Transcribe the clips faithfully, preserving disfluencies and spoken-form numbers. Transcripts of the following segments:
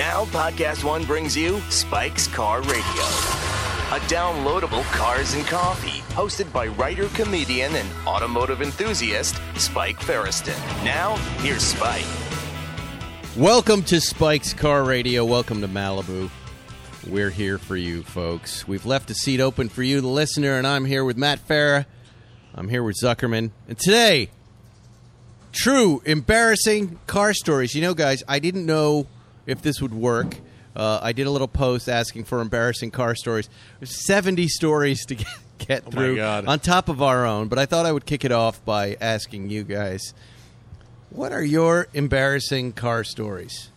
Now, Podcast One brings you Spike's Car Radio, a downloadable Cars and Coffee, hosted by writer, comedian, and automotive enthusiast, Spike Feresten. Now, here's Spike. Welcome to Spike's Car Radio. Welcome to Malibu. We're here for you, folks. We've left a seat open for you, the listener, and I'm here with Matt Farah. I'm here with Zuckerman. And today, true, embarrassing car stories. You know, guys, I didn't know if this would work. Uh, I did a little post asking for embarrassing car stories. There's seventy stories to get, get oh through on top of our own, but I thought I would kick it off by asking you guys, what are your embarrassing car stories?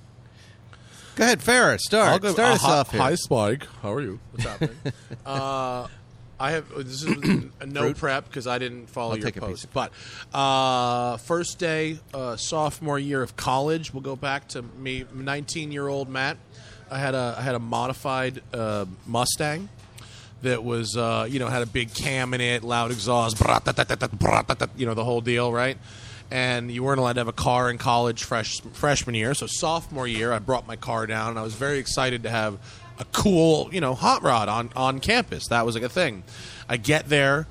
Go ahead, Farah, start. Go, start uh, us hi, off here. Hi, Spike. How are you? What's happening? uh, I have this is a no Fruit? prep because I didn't follow I'll your post. But uh, first day, uh, sophomore year of college. We'll go back to me, nineteen-year-old Matt. I had a I had a modified uh, Mustang that was uh, you know had a big cam in it, loud exhaust, you know the whole deal, right? And you weren't allowed to have a car in college fresh, freshman year. So sophomore year, I brought my car down, and I was very excited to have a cool, you know, hot rod on, on campus. That was like a thing. I get there,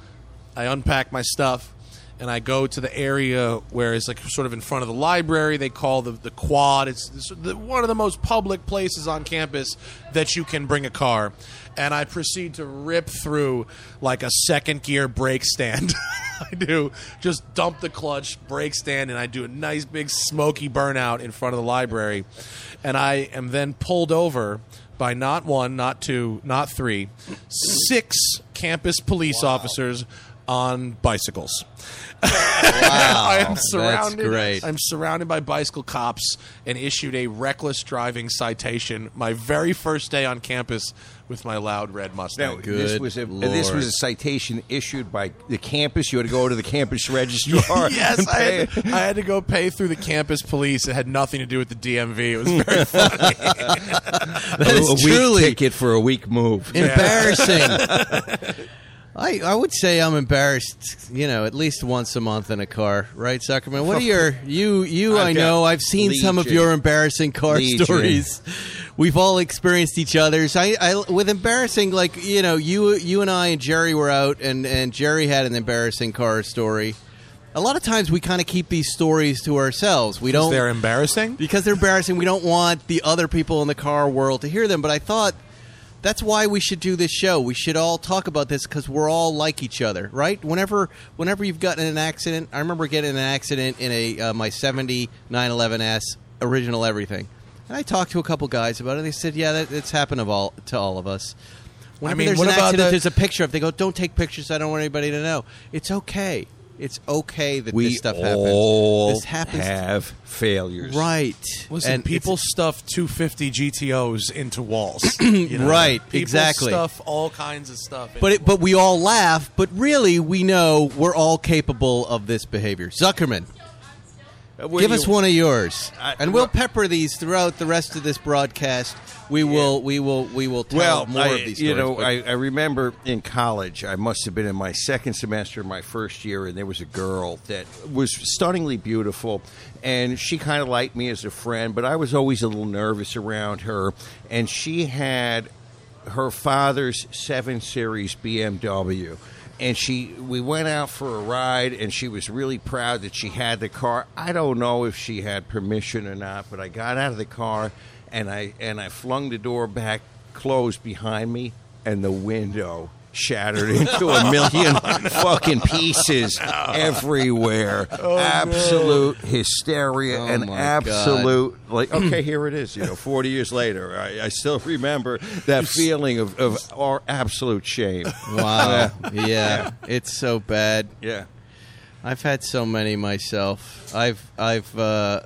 I unpack my stuff, and I go to the area where it's like sort of in front of the library. They call the, the quad. It's, it's the, one of the most public places on campus that you can bring a car. And I proceed to rip through like a second gear brake stand. I do. Just dump the clutch, brake stand, and I do a nice big smoky burnout in front of the library. And I am then pulled over by not one, not two, not three, six campus police wow. officers on bicycles. Wow. I am surrounded, that's great. I'm surrounded by bicycle cops and issued a reckless driving citation my very first day on campus with my loud red Mustang. Now, this, was a, this was a citation issued by the campus. You had to go to the campus registrar. Yes, I had, to, I had to go pay through the campus police. It had nothing to do with the D M V. It was very funny. That is a truly weak ticket for a weak move. Embarrassing. I, I would say I'm embarrassed, you know, at least once a month in a car, right, Zuckerman? What are your you you? Okay. I know I've seen Legion. some of your embarrassing car Legion. stories. We've all experienced each other's. I, I with embarrassing, like you know, you you and I and Jerry were out, and, and Jerry had an embarrassing car story. A lot of times we kind of keep these stories to ourselves. We don't. Because they're embarrassing. Because they're embarrassing. We don't want the other people in the car world to hear them. But I thought, that's why we should do this show. We should all talk about this because we're all like each other, right? Whenever whenever you've gotten in an accident, I remember getting in an accident in a uh, my seventy nine eleven S, original everything. And I talked to a couple guys about it. They said, yeah, that, it's happened of all, to all of us. Whenever I mean, there's what an about accident, the- there's a picture of. They go, don't take pictures. I don't want anybody to know. It's okay. It's okay that we this stuff happens. All this happens. Have failures, right? Listen, and people stuff two fifty G T Os into walls, you know? Right? People exactly. Stuff all kinds of stuff. But it, but we all laugh. But really, we know we're all capable of this behavior. Zuckerman, uh, give you, us one of yours, I, and we'll pepper these throughout the rest of this broadcast. We yeah. will, we will, we will tell well, more I, of these stories. You know, I, I remember in college, I must have been in my second semester, my first year, and there was a girl that was stunningly beautiful, and she kind of liked me as a friend, but I was always a little nervous around her, and she had her father's seven series B M W. And she, we went out for a ride, and she was really proud that she had the car. I don't know if she had permission or not, but I got out of the car, and I and I flung the door back, closed behind me, and the window shattered into a million fucking pieces everywhere. Oh, absolute no. hysteria oh and absolute, God. Like, okay, here it is. You know, forty years later, I, I still remember that feeling of, of our absolute shame. Wow. Yeah. Yeah. yeah, it's so bad. Yeah, I've had so many myself. I've, I've, uh,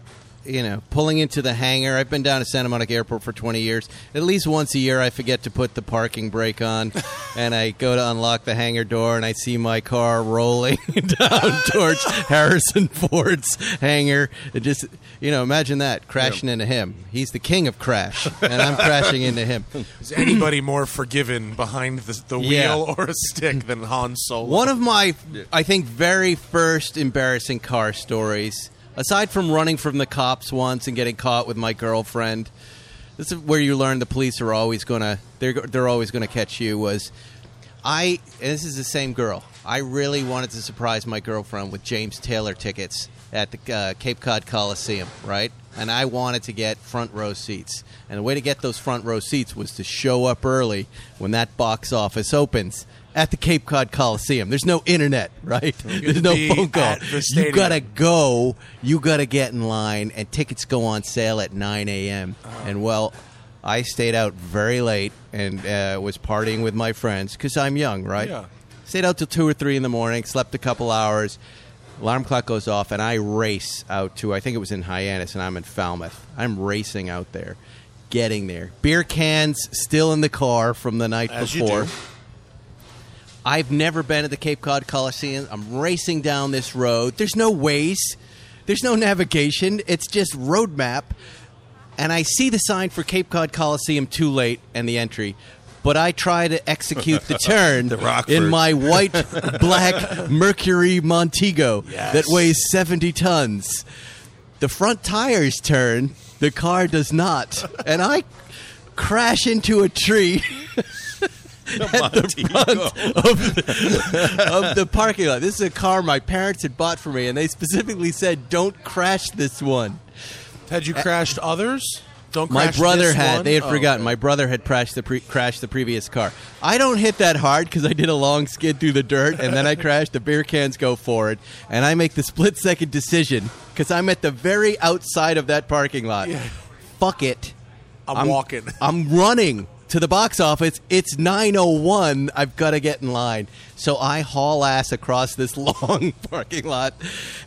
you know, pulling into the hangar. I've been down to Santa Monica Airport for twenty years. At least once a year I forget to put the parking brake on, and I go to unlock the hangar door, and I see my car rolling down towards Harrison Ford's hangar. It just, you know, imagine that, crashing yeah. into him. He's the king of crash, and I'm crashing into him. Is anybody more forgiven behind the, the wheel yeah. or a stick than Han Solo? One of my, I think, very first embarrassing car stories, aside from running from the cops once and getting caught with my girlfriend, this is where you learn the police are always gonna they're they're always gonna catch you. Was I and this is the same girl. I really wanted to surprise my girlfriend with James Taylor tickets at the uh, Cape Cod Coliseum, right? And I wanted to get front row seats. And the way to get those front row seats was to show up early when that box office opens at the Cape Cod Coliseum. There's no internet, right? There's no phone call. You gotta go. You gotta get in line, and tickets go on sale at nine a.m. Oh. And well, I stayed out very late and uh, was partying with my friends because I'm young, right? Yeah. Stayed out till two or three in the morning. Slept a couple hours. Alarm clock goes off, and I race out to, I think it was in Hyannis, and I'm in Falmouth. I'm racing out there, getting there. Beer cans still in the car from the night As before. You do. I've never been at the Cape Cod Coliseum. I'm racing down this road. There's no ways. There's no navigation. It's just road map. And I see the sign for Cape Cod Coliseum too late and the entry. But I try to execute the turn the in my white, black Mercury Montego yes. that weighs seventy tons. The front tires turn. The car does not. And I crash into a tree the at the front of the, of the parking lot. This is a car my parents had bought for me, and they specifically said, don't crash this one. Had you crashed uh, others? Don't my brother had. One? They had oh, forgotten. Okay. My brother had crashed the pre- crashed the previous car. I don't hit that hard because I did a long skid through the dirt, and then I crashed. The beer cans go forward, and I make the split-second decision because I'm at the very outside of that parking lot. Yeah. Fuck it. I'm, I'm walking. I'm running to the box office. It's nine oh one. I've got to get in line. So I haul ass across this long parking lot,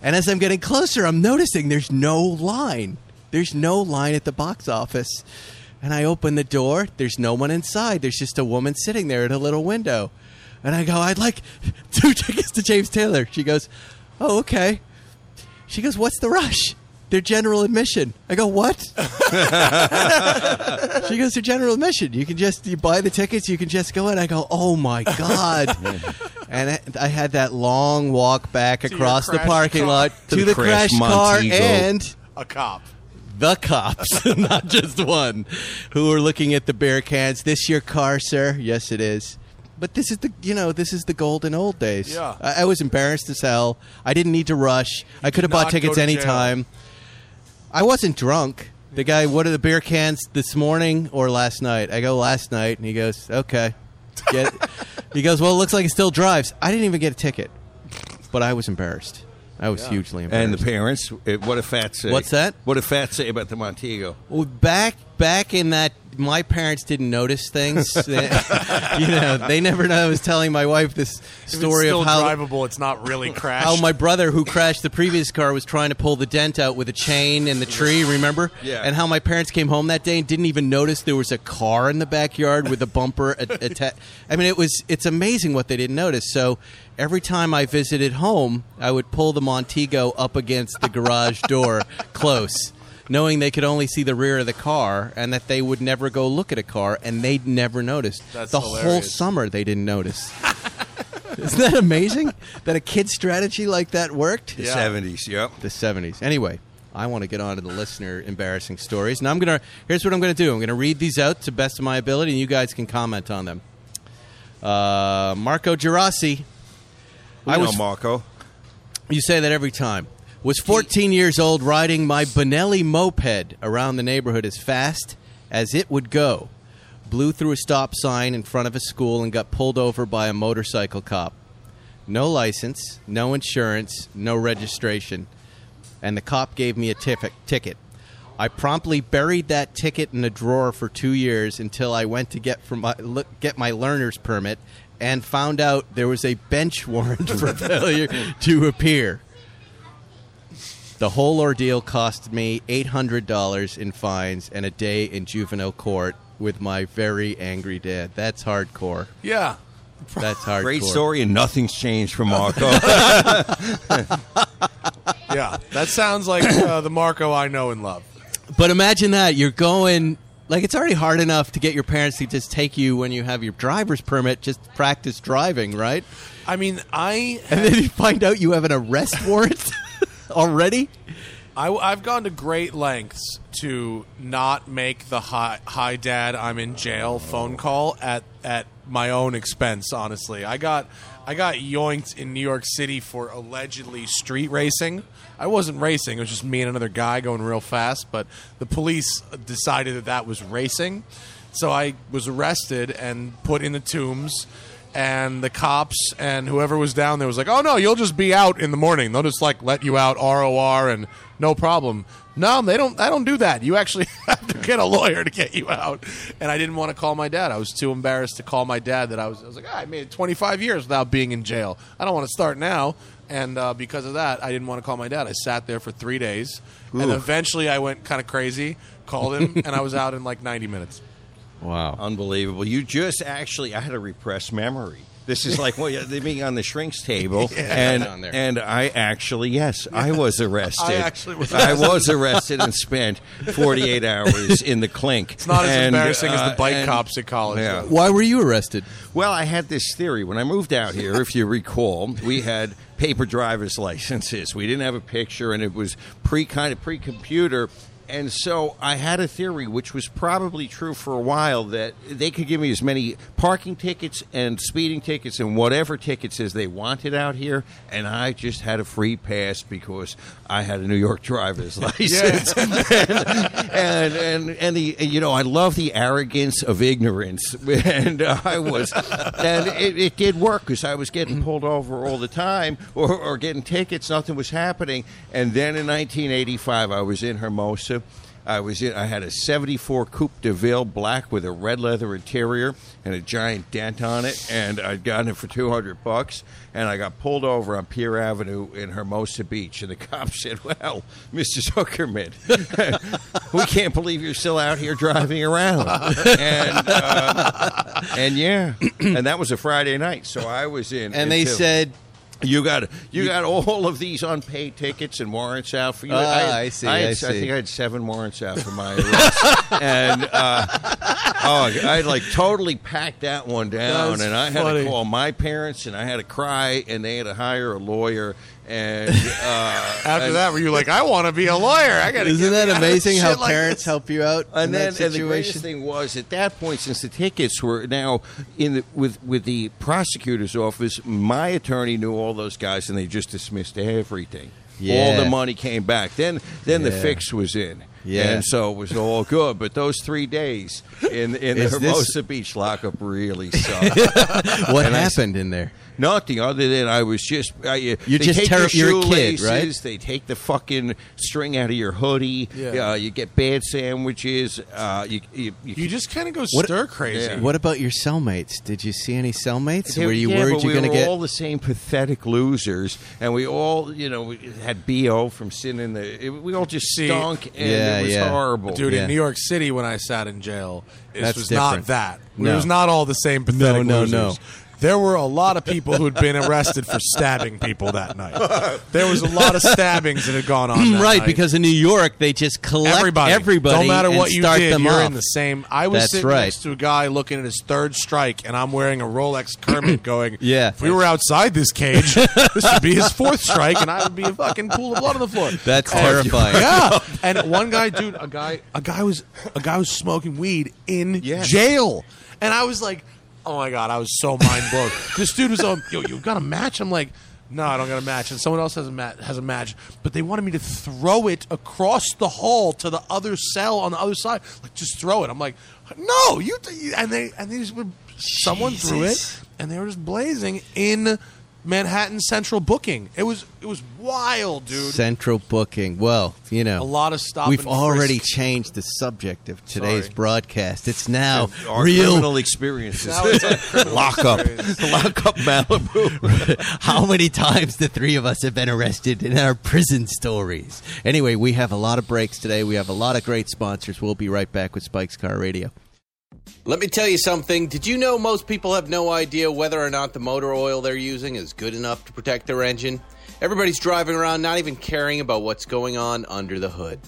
and as I'm getting closer, I'm noticing there's no line. There's no line at the box office. And I open the door. There's no one inside. There's just a woman sitting there at a little window. And I go, I'd like two tickets to James Taylor. She goes, oh, okay. She goes, what's the rush? They're general admission. I go, what? She goes, they're general admission. You can just you buy the tickets. You can just go in. I go, oh, my God. And I had that long walk back to across the parking car. lot to, to the, the crash, crash car and a cop. The cops, not just one, who are looking at the beer cans. This your car, sir? Yes, it is. But this is the, you know, this is the golden old days. Yeah. I, I was embarrassed as hell. I didn't need to rush. You I could have bought tickets any jail. time. I wasn't drunk. The guy, what are the beer cans this morning or last night? I go last night, and he goes, okay. Get he goes, well, it looks like it still drives. I didn't even get a ticket, but I was embarrassed. I was yeah. hugely embarrassed. And the parents, what a fat say. What's that? What a fat say about the Montego. Well, back back in that, my parents didn't notice things. They, you know, they never know. I was telling my wife this story if it's of how drivable. It's not really crashed. How my brother, who crashed the previous car, was trying to pull the dent out with a chain in the tree. Remember? Yeah. And how my parents came home that day and didn't even notice there was a car in the backyard with a bumper attached. I mean, it was. It's amazing what they didn't notice. So. Every time I visited home, I would pull the Montego up against the garage door close, knowing they could only see the rear of the car and that they would never go look at a car, and they'd never notice. That's the hilarious. Whole summer they didn't notice. Isn't that amazing that a kid's strategy like that worked? The yeah. seventies, yep. The seventies. Anyway, I want to get on to the listener embarrassing stories. And I'm gonna. Here's what I'm going to do. I'm going to read these out to the best of my ability, and you guys can comment on them. Uh, Marco Gerasi. I was, know Marco. You say that every time. Was fourteen years old riding my Benelli moped around the neighborhood as fast as it would go. Blew through a stop sign in front of a school and got pulled over by a motorcycle cop. No license, no insurance, no registration. And the cop gave me a tif- ticket. I promptly buried that ticket in a drawer for two years until I went to get, from my, look, get my learner's permit and found out there was a bench warrant for failure to appear. The whole ordeal cost me eight hundred dollars in fines and a day in juvenile court with my very angry dad. That's hardcore. Yeah. That's hardcore. Great story, and nothing's changed from Marco. Yeah, that sounds like uh, the Marco I know and love. But imagine that. You're going... Like, it's already hard enough to get your parents to just take you when you have your driver's permit, just practice driving, right? I mean, I... And then you find out you have an arrest warrant already? I, I've gone to great lengths to not make the hi, hi dad, I'm in jail phone call at, at my own expense, honestly. I got I got yoinked in New York City for allegedly street racing. I wasn't racing. It was just me and another guy going real fast, but the police decided that that was racing. So I was arrested and put in the tombs, and the cops and whoever was down there was like, oh, no, you'll just be out in the morning. They'll just, like, let you out R O R and no problem. No, they don't. I don't do that. You actually have to get a lawyer to get you out. And I didn't want to call my dad. I was too embarrassed to call my dad that I was I was like, ah, I made it twenty-five years without being in jail. I don't want to start now. And uh, because of that, I didn't want to call my dad. I sat there for three days. Oof. And eventually I went kind of crazy, called him, and I was out in, like, ninety minutes. Wow. Unbelievable. You just actually, I had a repressed memory. This is like, well, yeah, they being on the shrinks table. Yeah. And, down there. And I actually, yes, yeah. I was arrested. I actually was arrested. I was arrested and spent forty-eight hours in the clink. It's not as and, embarrassing uh, as the bike and, cops at college. Yeah. Why were you arrested? Well, I had this theory. When I moved out here, if you recall, we had paper driver's licenses. We didn't have a picture, and it was pre kind of pre-computer. And so I had a theory, which was probably true for a while, that they could give me as many parking tickets and speeding tickets and whatever tickets as they wanted out here. And I just had a free pass because I had a New York driver's license. and, and, and, and the, you know, I love the arrogance of ignorance. And uh, I was, and it, it did work because I was getting pulled over all the time or, or getting tickets. Nothing was happening. And then in nineteen eighty-five, I was in Hermosa. I was in, I had a seventy-four Coupe de Ville black with a red leather interior and a giant dent on it, and I'd gotten it for two hundred bucks, and I got pulled over on Pier Avenue in Hermosa Beach, and the cop said, well, Mister Zuckerman, we can't believe you're still out here driving around. and, uh, and yeah, and that was a Friday night, so I was in. And they said... You got you, you got all of these unpaid tickets and warrants out for you. Uh, I, I see. I, had, I see. I think I had seven warrants out for my arrest, and uh, oh, I like totally packed that one down. That and I funny. had to call my parents, and I had to cry, and they had to hire a lawyer. And uh, after and, that, were you like, I want to be a lawyer? I got. Isn't that amazing how like parents this. help you out? And in then that situation? And the greatest thing was at that point, since the tickets were now in the, with with the prosecutor's office, my attorney knew all those guys, and they just dismissed everything. Yeah. All the money came back. Then, then yeah. the fix was in. Yeah, and so it was all good. But those three days in in the Hermosa this... Beach lockup really sucked. What and happened I, in there? Nothing other than I was just I, you just tear your kid, right? They take the fucking string out of your hoodie. Yeah. Uh, you get bad sandwiches. Uh, you, you, you, you just kind of go what, stir crazy. Yeah. What about your cellmates? Did you see any cellmates? They, were you yeah, worried you're we going to get? We were all the same pathetic losers, and we all you know we had B O from sin in the. It, we all just see, stunk and. Yeah. It was yeah. horrible. Dude, yeah. in New York City when I sat in jail, it was different. not that. No. It was not all the same pathetic no, losers. No, no, no. There were a lot of people who had been arrested for stabbing people that night. There was a lot of stabbings that had gone on that Right, night. Because in New York, they just collect everybody. everybody no matter what you did, you're off. in the same. I was That's sitting right. next to a guy looking at his third strike, and I'm wearing a Rolex Kermit going, yeah. if we were outside this cage, this would be his fourth strike, and I would be a fucking pool of blood on the floor. That's and, terrifying. Yeah. And one guy, dude, a guy a guy was a guy was smoking weed in yes. jail. And I was like, oh, my God. I was so mind-blown. This dude was like, yo, you got a match? I'm like, no, I don't got a match. And someone else has a, mat- has a match. But they wanted me to throw it across the hall to the other cell on the other side. Like, just throw it. I'm like, no. you. Th-. And they and they just were, someone Jesus. threw it, and they were just blazing in Manhattan Central Booking. It was it was wild, dude. Central Booking. Well, you know, a lot of stop. We've already changed the subject of today's Sorry. broadcast. It's now Our real criminal experiences. Now it's like criminal lock up, lock up Malibu. How many times the three of us have been arrested in our prison stories? Anyway, we have a lot of breaks today. We have a lot of great sponsors. We'll be right back with Spike's Car Radio. Let me tell you something. Did you know most people have no idea whether or not the motor oil they're using is good enough to protect their engine? Everybody's driving around not even caring about what's going on under the hood.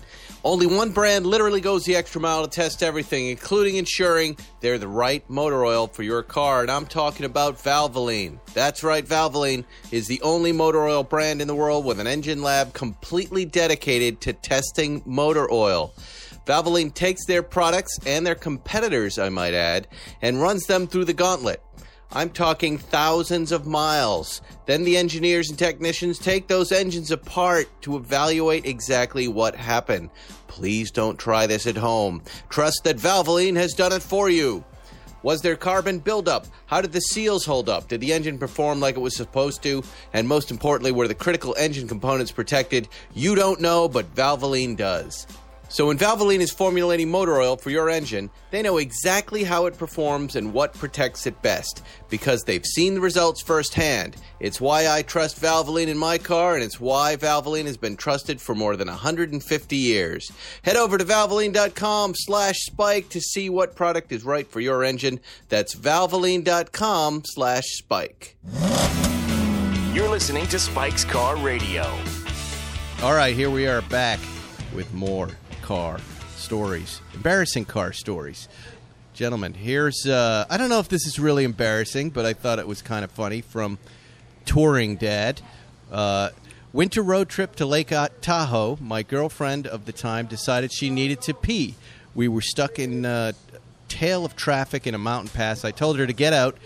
Only one brand literally goes the extra mile to test everything, including ensuring they're the right motor oil for your car, and I'm talking about Valvoline. That's right, Valvoline is the only motor oil brand in the world with an engine lab completely dedicated to testing motor oil. Valvoline takes their products and their competitors, I might add, and runs them through the gauntlet. I'm talking thousands of miles. Then the engineers and technicians take those engines apart to evaluate exactly what happened. Please don't try this at home. Trust that Valvoline has done it for you. Was there carbon buildup? How did the seals hold up? Did the engine perform like it was supposed to? And most importantly, were the critical engine components protected? You don't know, but Valvoline does. So when Valvoline is formulating motor oil for your engine, they know exactly how it performs and what protects it best, because they've seen the results firsthand. It's why I trust Valvoline in my car, and it's why Valvoline has been trusted for more than one hundred fifty years. Head over to Valvoline.com slash Spike to see what product is right for your engine. That's Valvoline.com slash Spike. You're listening to Spike's Car Radio. All right, here we are back with more car stories, embarrassing car stories. Gentlemen, here's, uh, I don't know if this is really embarrassing, but I thought it was kind of funny, from Touring Dad. Uh, winter road trip to Lake Tahoe. My girlfriend of the time decided she needed to pee. We were stuck in a uh, tail of traffic in a mountain pass. I told her to get out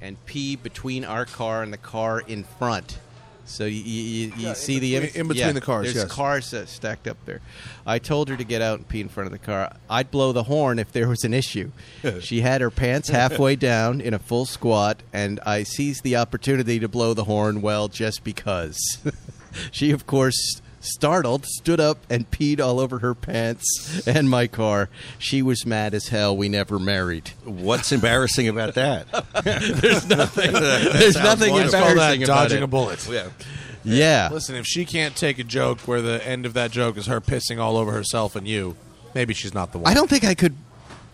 and pee between our car and the car in front. So you, you, you yeah, see in the between, in between yeah, the cars. There's yes. cars uh, stacked up there. I told her to get out and pee in front of the car. I'd blow the horn if there was an issue. She had her pants halfway down in a full squat, and I seized the opportunity to blow the horn. Well, just because. She, of course, startled, stood up and peed all over her pants and my car. She was mad as hell. We never married. What's embarrassing about that? There's nothing. There's nothing embarrassing about dodging it. A bullet. Yeah. Yeah. Listen, if she can't take a joke where the end of that joke is her pissing all over herself and you, maybe she's not the one. I don't think I could.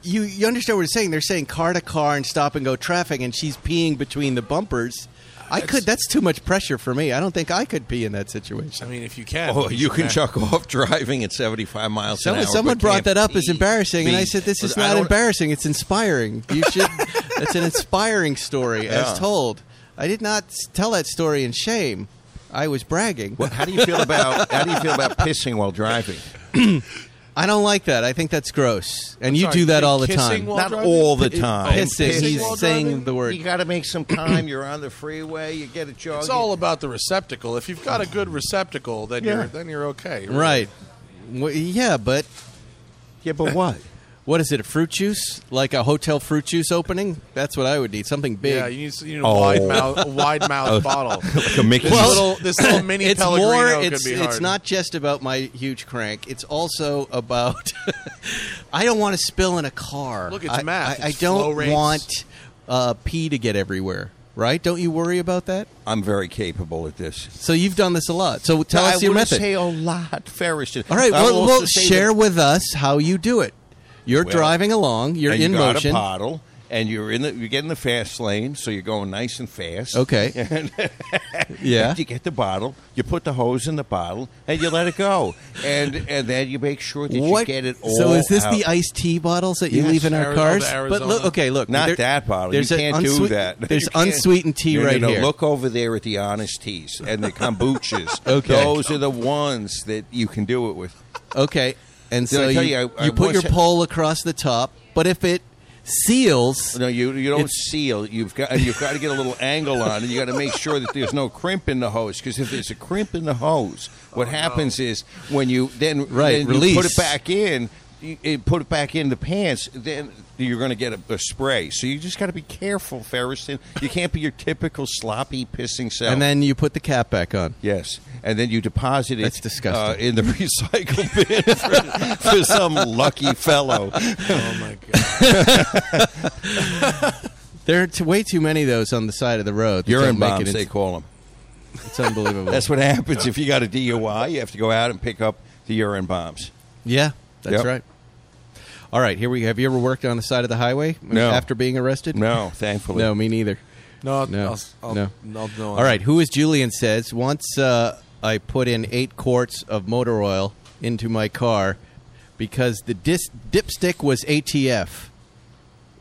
You you understand what I'm saying? They're saying car to car and stop and go traffic, and she's peeing between the bumpers. I could. That's too much pressure for me. I don't think I could pee in that situation. I mean, if you can. Oh, you can chuck off driving at seventy-five miles someone, an hour. Someone brought that up pee, as embarrassing, pee. and I said, this is not embarrassing. It's inspiring. You should. It's an inspiring story, yeah. as told. I did not tell that story in shame. I was bragging. Well, how do you feel about how do you feel about pissing while driving? I don't like that. I think that's gross. And I'm you sorry, do that all the time. Not driving? all the time. Pissing. Pissing He's saying driving? the word. You got to make some time. You're on the freeway. You get a jog. It's all about the receptacle. If you've got a good receptacle, then yeah. you're then you're okay. Right. right. Well, yeah, but yeah, but what? What is it? A fruit juice? Like a hotel fruit juice opening? That's what I would need. Something big. Yeah, you need, you need a oh. wide mouth, a wide mouth bottle. Like a Mickey's. This little, this little mini it's Pellegrino more, it's, could be hard. It's not just about my huge crank. It's also about I don't want to spill in a car. Look, it's I, math. I, I, it's I don't want uh, pee to get everywhere. Right? Don't you worry about that? I'm very capable at this. So you've done this a lot. So tell no, us I your method. I say a lot, Feresten. All right. Well, well share that. with us how you do it. You're well, driving along. You're and in you got motion. You got a puddle, and you're in the. You get in the fast lane, so you're going nice and fast. Okay. And yeah. And you get the bottle. You put the hose in the bottle, and you let it go, and and then you make sure that what? you get it all. So is this out. the iced tea bottles that yes, you leave in our cars? But look, okay, look, not there, that bottle. You can't unswe- do that. There's unsweetened tea no, right no, no, here. Look over there at the honest teas and the kombuchas. Okay. Those are the ones that you can do it with. Okay. And Did so you, you, I, you I put your pole across the top, but if it seals, no, you you don't seal. You've got you've got to get a little angle on it. You got to make sure that there's no crimp in the hose, because if there's a crimp in the hose, what oh, happens no. is when you then right then release, you put it back in, you, you put it back in the pants, then you're going to get a, a spray. So you just got to be careful, Feresten. You can't be your typical sloppy pissing self. And then you put the cap back on. Yes. And then you deposit it That's disgusting. Uh, in the recycle bin for, for some lucky fellow. Oh, my God. There are t- way too many of those on the side of the road. Urine bombs, they call them. It's unbelievable. That's what happens if you got a D U I. You have to go out and pick up the urine bombs. Yeah, that's yep. right. All right, here we go. Have you ever worked on the side of the highway no. after being arrested? No, thankfully. No, me neither. No, no, I'll, I'll, no. I'll, I'll All right, who is Julian says, once... Uh, I put in eight quarts of motor oil into my car because the dis- dipstick was A T F.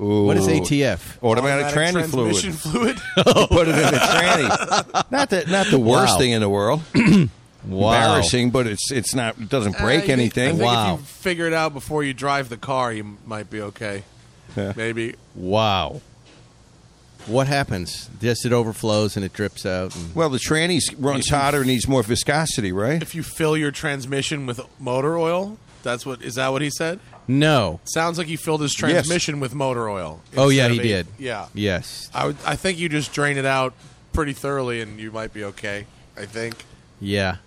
Ooh. What is A T F? Automatic, Automatic tranny fluid. fluid. Oh. Put it in the tranny. Not the not the worst wow. thing in the world. Wow. Embarrassing, but it's it's not. It doesn't break uh, anything. I think wow. if you figure it out before you drive the car, you might be okay. Yeah. Maybe. Wow. What happens? Just it overflows and it drips out. And well, the tranny runs hotter and needs more viscosity, right? If you fill your transmission with motor oil, that's what is that what he said? No. Sounds like he filled his transmission yes. with motor oil. Oh yeah, he a, did. Yeah. Yes. I would, I think you just drain it out pretty thoroughly and you might be okay. I think. Yeah.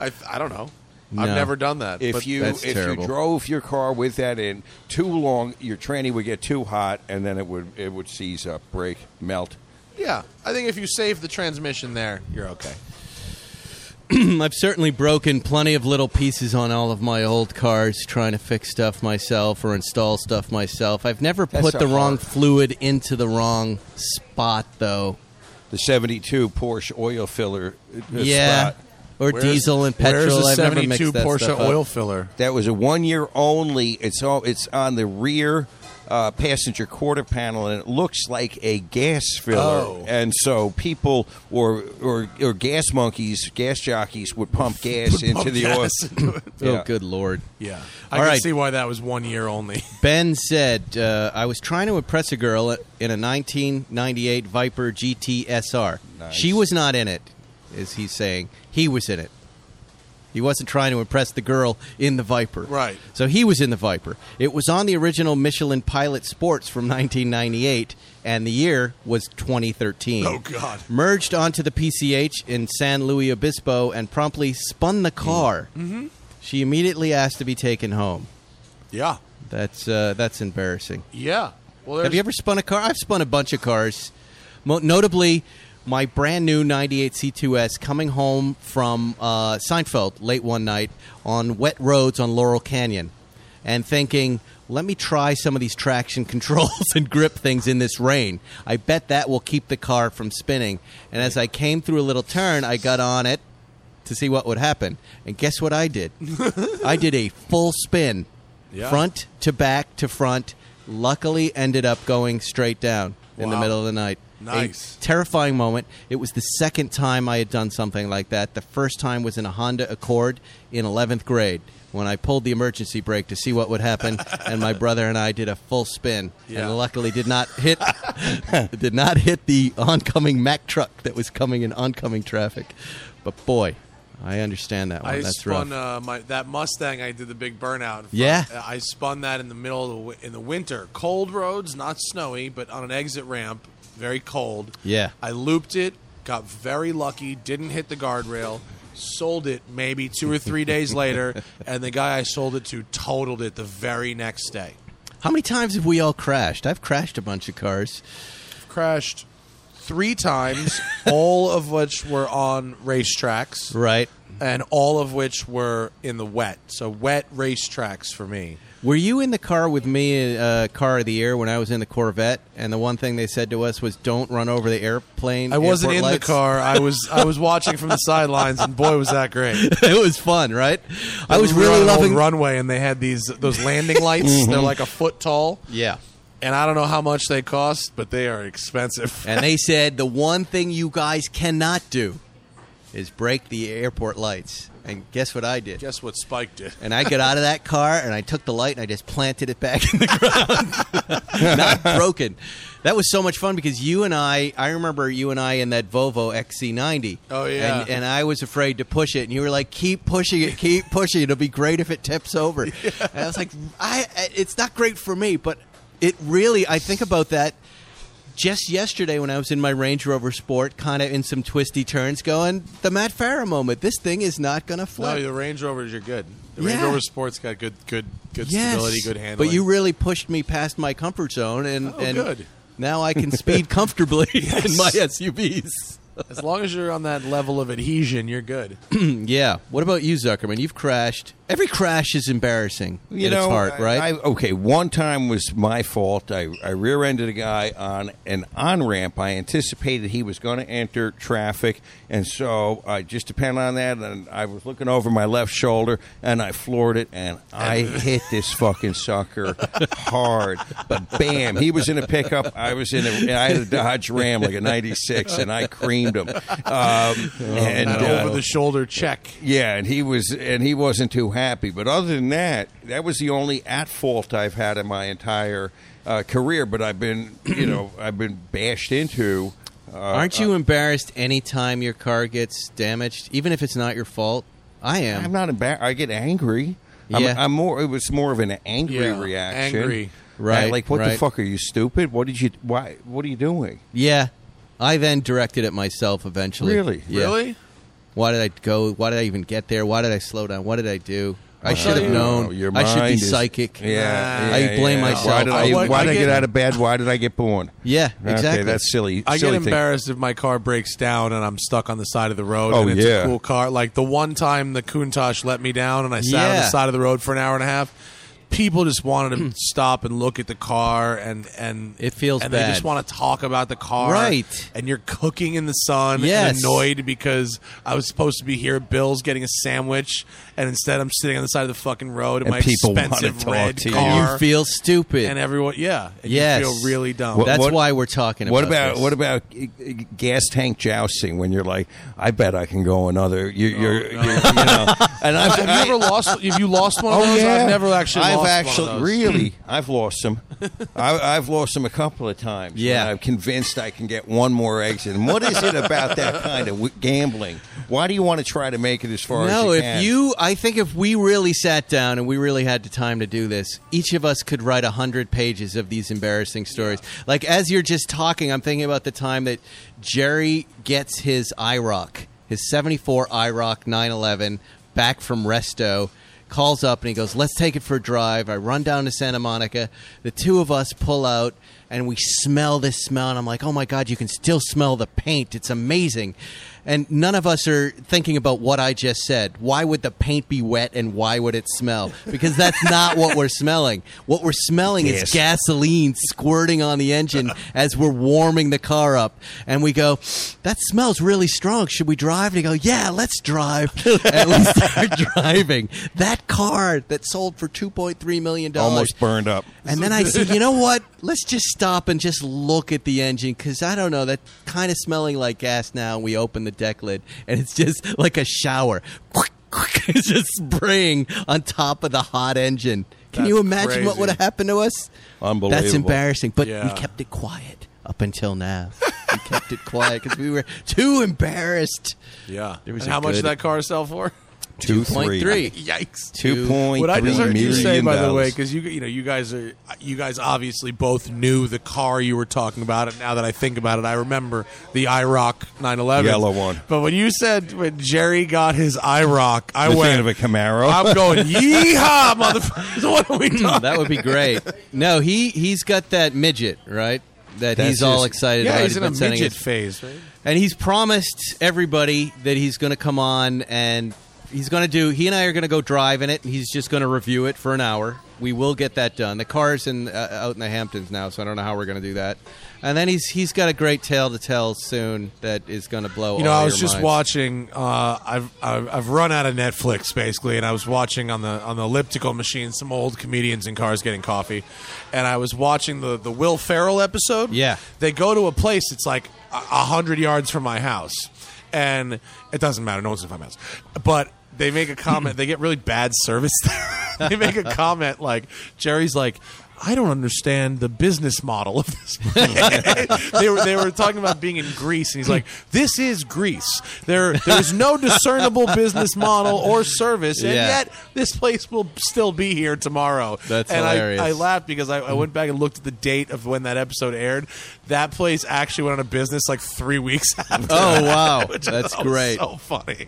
I I don't know. No. I've never done that. If you if terrible. you drove your car with that in too long, your tranny would get too hot, and then it would it would seize up, break, melt. Yeah, I think if you save the transmission there, you're okay. I've certainly broken plenty of little pieces on all of my old cars trying to fix stuff myself or install stuff myself. I've never That's put so the hard. wrong fluid into the wrong spot, though. The seventy-two Porsche oil filler uh, yeah. spot. Or where's, diesel and petrol. I've never mixed that Porsche stuff up. Oil filler. That was a one-year only. It's all, it's on the rear uh, passenger quarter panel, and it looks like a gas filler. Oh. And so people or, or or gas monkeys, gas jockeys, would pump gas into pump the oil. Into yeah. Oh, good Lord. Yeah. I all can right. see why that was one year only. Ben said, uh, I was trying to impress a girl in a nineteen ninety-eight Viper G T S R. Nice. She was not in it. Is he saying he was in it? He wasn't trying to impress the girl in the Viper. Right. So he was in the Viper. It was on the original Michelin Pilot Sports from nineteen ninety-eight, and the year was twenty thirteen. Oh, God. Merged onto the P C H in San Luis Obispo and promptly spun the car. Mm-hmm. She immediately asked to be taken home. Yeah. That's uh, that's embarrassing. Yeah. Well, have you ever spun a car? I've spun a bunch of cars. Mo- notably... my brand-new ninety-eight C two S coming home from uh, Seinfeld late one night on wet roads on Laurel Canyon and thinking, let me try some of these traction controls and grip things in this rain. I bet that will keep the car from spinning. And as I came through a little turn, I got on it to see what would happen. And guess what I did? I did a full spin, yeah. front to back to front, luckily ended up going straight down wow. in the middle of the night. Nice. A terrifying moment. It was the second time I had done something like that. The first time was in a Honda Accord in eleventh grade when I pulled the emergency brake to see what would happen, and my brother and I did a full spin, yeah. and luckily did not hit did not hit the oncoming Mack truck that was coming in oncoming traffic. But boy, I understand that one. I That's spun rough. Uh, my, that Mustang. I did the big burnout. Yeah, I spun that in the middle of the w- in the winter, cold roads, not snowy, but on an exit ramp. Very cold. Yeah. I looped it, got very lucky, didn't hit the guardrail, sold it maybe two or three days later, and the guy I sold it to totaled it the very next day. How many times have we all crashed? I've crashed a bunch of cars. I've crashed three times, all of which were on racetracks. Right. And all of which were in the wet. So wet racetracks for me. Were you in the car with me, uh, Car of the Year, when I was in the Corvette? And the one thing they said to us was, "Don't run over the airplane." I wasn't in lights. the car. I was I was watching from the sidelines, and boy, was that great! It was fun, right? And I was we really were on loving an old runway, and they had these those landing lights. Mm-hmm. They're like a foot tall. Yeah. And I don't know how much they cost, but they are expensive. And they said the one thing you guys cannot do is break the airport lights. And guess what I did? Guess what Spike did. And I got out of that car, and I took the light, and I just planted it back in the ground. Not broken. That was so much fun because you and I, I remember you and I in that Volvo X C ninety. Oh, yeah. And, and I was afraid to push it, and you were like, keep pushing it, keep pushing it. It'll be great if it tips over. Yeah. And I was like, I, it's not great for me, but it really, I think about that. Just yesterday when I was in my Range Rover Sport, kind of in some twisty turns, going, the Matt Farah moment. This thing is not going to flip. No, the Range Rovers are good. The yeah. Range Rover Sport's got good good, good yes. stability, good handling. But you really pushed me past my comfort zone, and, oh, and good. now I can speed comfortably yes. in my S U Vs. As long as you're on that level of adhesion, you're good. Yeah. What about you, Zuckerman? You've crashed. Every crash is embarrassing you at know, its heart, right? I, I, okay, one time was my fault. I, I rear-ended a guy on an on-ramp. I anticipated he was going to enter traffic, and so I just depended on that, and I was looking over my left shoulder, and I floored it, and I hit this fucking sucker hard. But bam, he was in a pickup. I was in a, I had a Dodge Ram, like a ninety-six, and I creamed him. Um, oh, and uh, over-the-shoulder check. Yeah, and he was, and he wasn't too happy. Happy, but other than that, that was the only at fault I've had in my entire uh, career. But I've been, you know, I've been bashed into. Uh, Aren't you uh, embarrassed any time your car gets damaged, even if it's not your fault? I am. I'm not embarrassed. I get angry. Yeah. I'm, I'm more. It was more of an angry yeah, reaction. Angry, right? Yeah, like, what right. the fuck are you stupid? What did you? Why? What are you doing? Yeah. I then directed it myself eventually. Really? Yeah. Really? Why did I go? Why did I even get there? Why did I slow down? What did I do? I should have known. Your mind I should be is, psychic. Yeah, yeah, I blame yeah. myself. Why did I, why did I get out of bed? Why did I get born? Yeah, exactly. Okay, that's silly. I silly get embarrassed thing. if my car breaks down and I'm stuck on the side of the road oh, and it's yeah. a cool car. Like the one time the Countach let me down and I sat yeah. on the side of the road for an hour and a half. People just wanted to stop and look at the car, and, and it feels and bad. They just want to talk about the car, right? And you're cooking in the sun, yes. and annoyed because I was supposed to be here at Bill's getting a sandwich, and instead I'm sitting on the side of the fucking road in and my expensive red to car. You feel stupid, and everyone, yeah, and yes. you feel really dumb. What, That's what, why we're talking. What about this. what about gas tank jousting when you're like, I bet I can go another. You, oh, you're, no. you're, you know, and I've, have I, you ever lost? Have you lost one of those? Oh, yeah. I've never actually. I've I've actually, really, I've lost them. I, I've lost them a couple of times. Yeah. I'm convinced I can get one more exit. And what is it about that kind of w- gambling? Why do you want to try to make it as far no, as you can? No, if you, I think if we really sat down and we really had the time to do this, each of us could write one hundred pages of these embarrassing stories. Yeah. Like, as you're just talking, I'm thinking about the time that Jerry gets his IROC, his seventy-four IROC nine eleven back from Resto. Calls up and he goes, let's take it for a drive. I run down to Santa Monica. The two of us pull out and we smell this smell. And I'm like, oh, my God, you can still smell the paint. It's amazing. And none of us are thinking about what I just said. Why would the paint be wet and why would it smell? Because that's not what we're smelling. What we're smelling yes. is gasoline squirting on the engine as we're warming the car up. And we go, that smells really strong. Should we drive? And he goes, yeah, let's drive. And we start driving. That car that sold for two point three million dollars. Almost burned up. And then I said, you know what? Let's just stop and just look at the engine because, I don't know, that kind of smelling like gas now. We open the deck lid and it's just like a shower. It's just spraying on top of the hot engine. Can That's you imagine crazy. What would have happened to us? Unbelievable. That's embarrassing. But yeah. we kept it quiet up until now. We kept it quiet because we were too embarrassed. Yeah. And how much did that car sell for? Two point three. Yikes. Two point three million dollars. What I just heard you say, by the way, because you you know you guys are you guys obviously both knew the car you were talking about. And now that I think about it, I remember the IROC nine eleven, yellow one. But when you said when Jerry got his IROC, I the went of a Camaro. I'm going yeehaw, motherfucker! What are we talking? That would be great. No, he he's got that midget right. That That's he's his, all excited yeah, about. Yeah, he's, he's in a midget his, phase, right? And he's promised everybody that he's going to come on and. He's going to do, he and I are going to go drive in it, and he's just going to review it for an hour. We will get that done. The car's in, uh, out in the Hamptons now, so I don't know how we're going to do that. And then he's he's got a great tale to tell soon that is going to blow up. You know, I was just minds. watching, uh, I've, I've I've run out of Netflix, basically, and I was watching on the on the elliptical machine some old comedians in cars getting coffee. And I was watching the, the Will Ferrell episode. Yeah. They go to a place that's like one hundred yards from my house. And it doesn't matter. No one's in my house. But... They make a comment. They get really bad service there. They make a comment like, Jerry's like, I don't understand the business model of this place. they were they were talking about being in Greece, and he's like, this is Greece. There There's no discernible business model or service, and yeah. yet this place will still be here tomorrow. That's and hilarious. I, I laughed because I, I went back and looked at the date of when that episode aired. That place actually went out of business like three weeks after Oh, wow. That, That's great. So funny.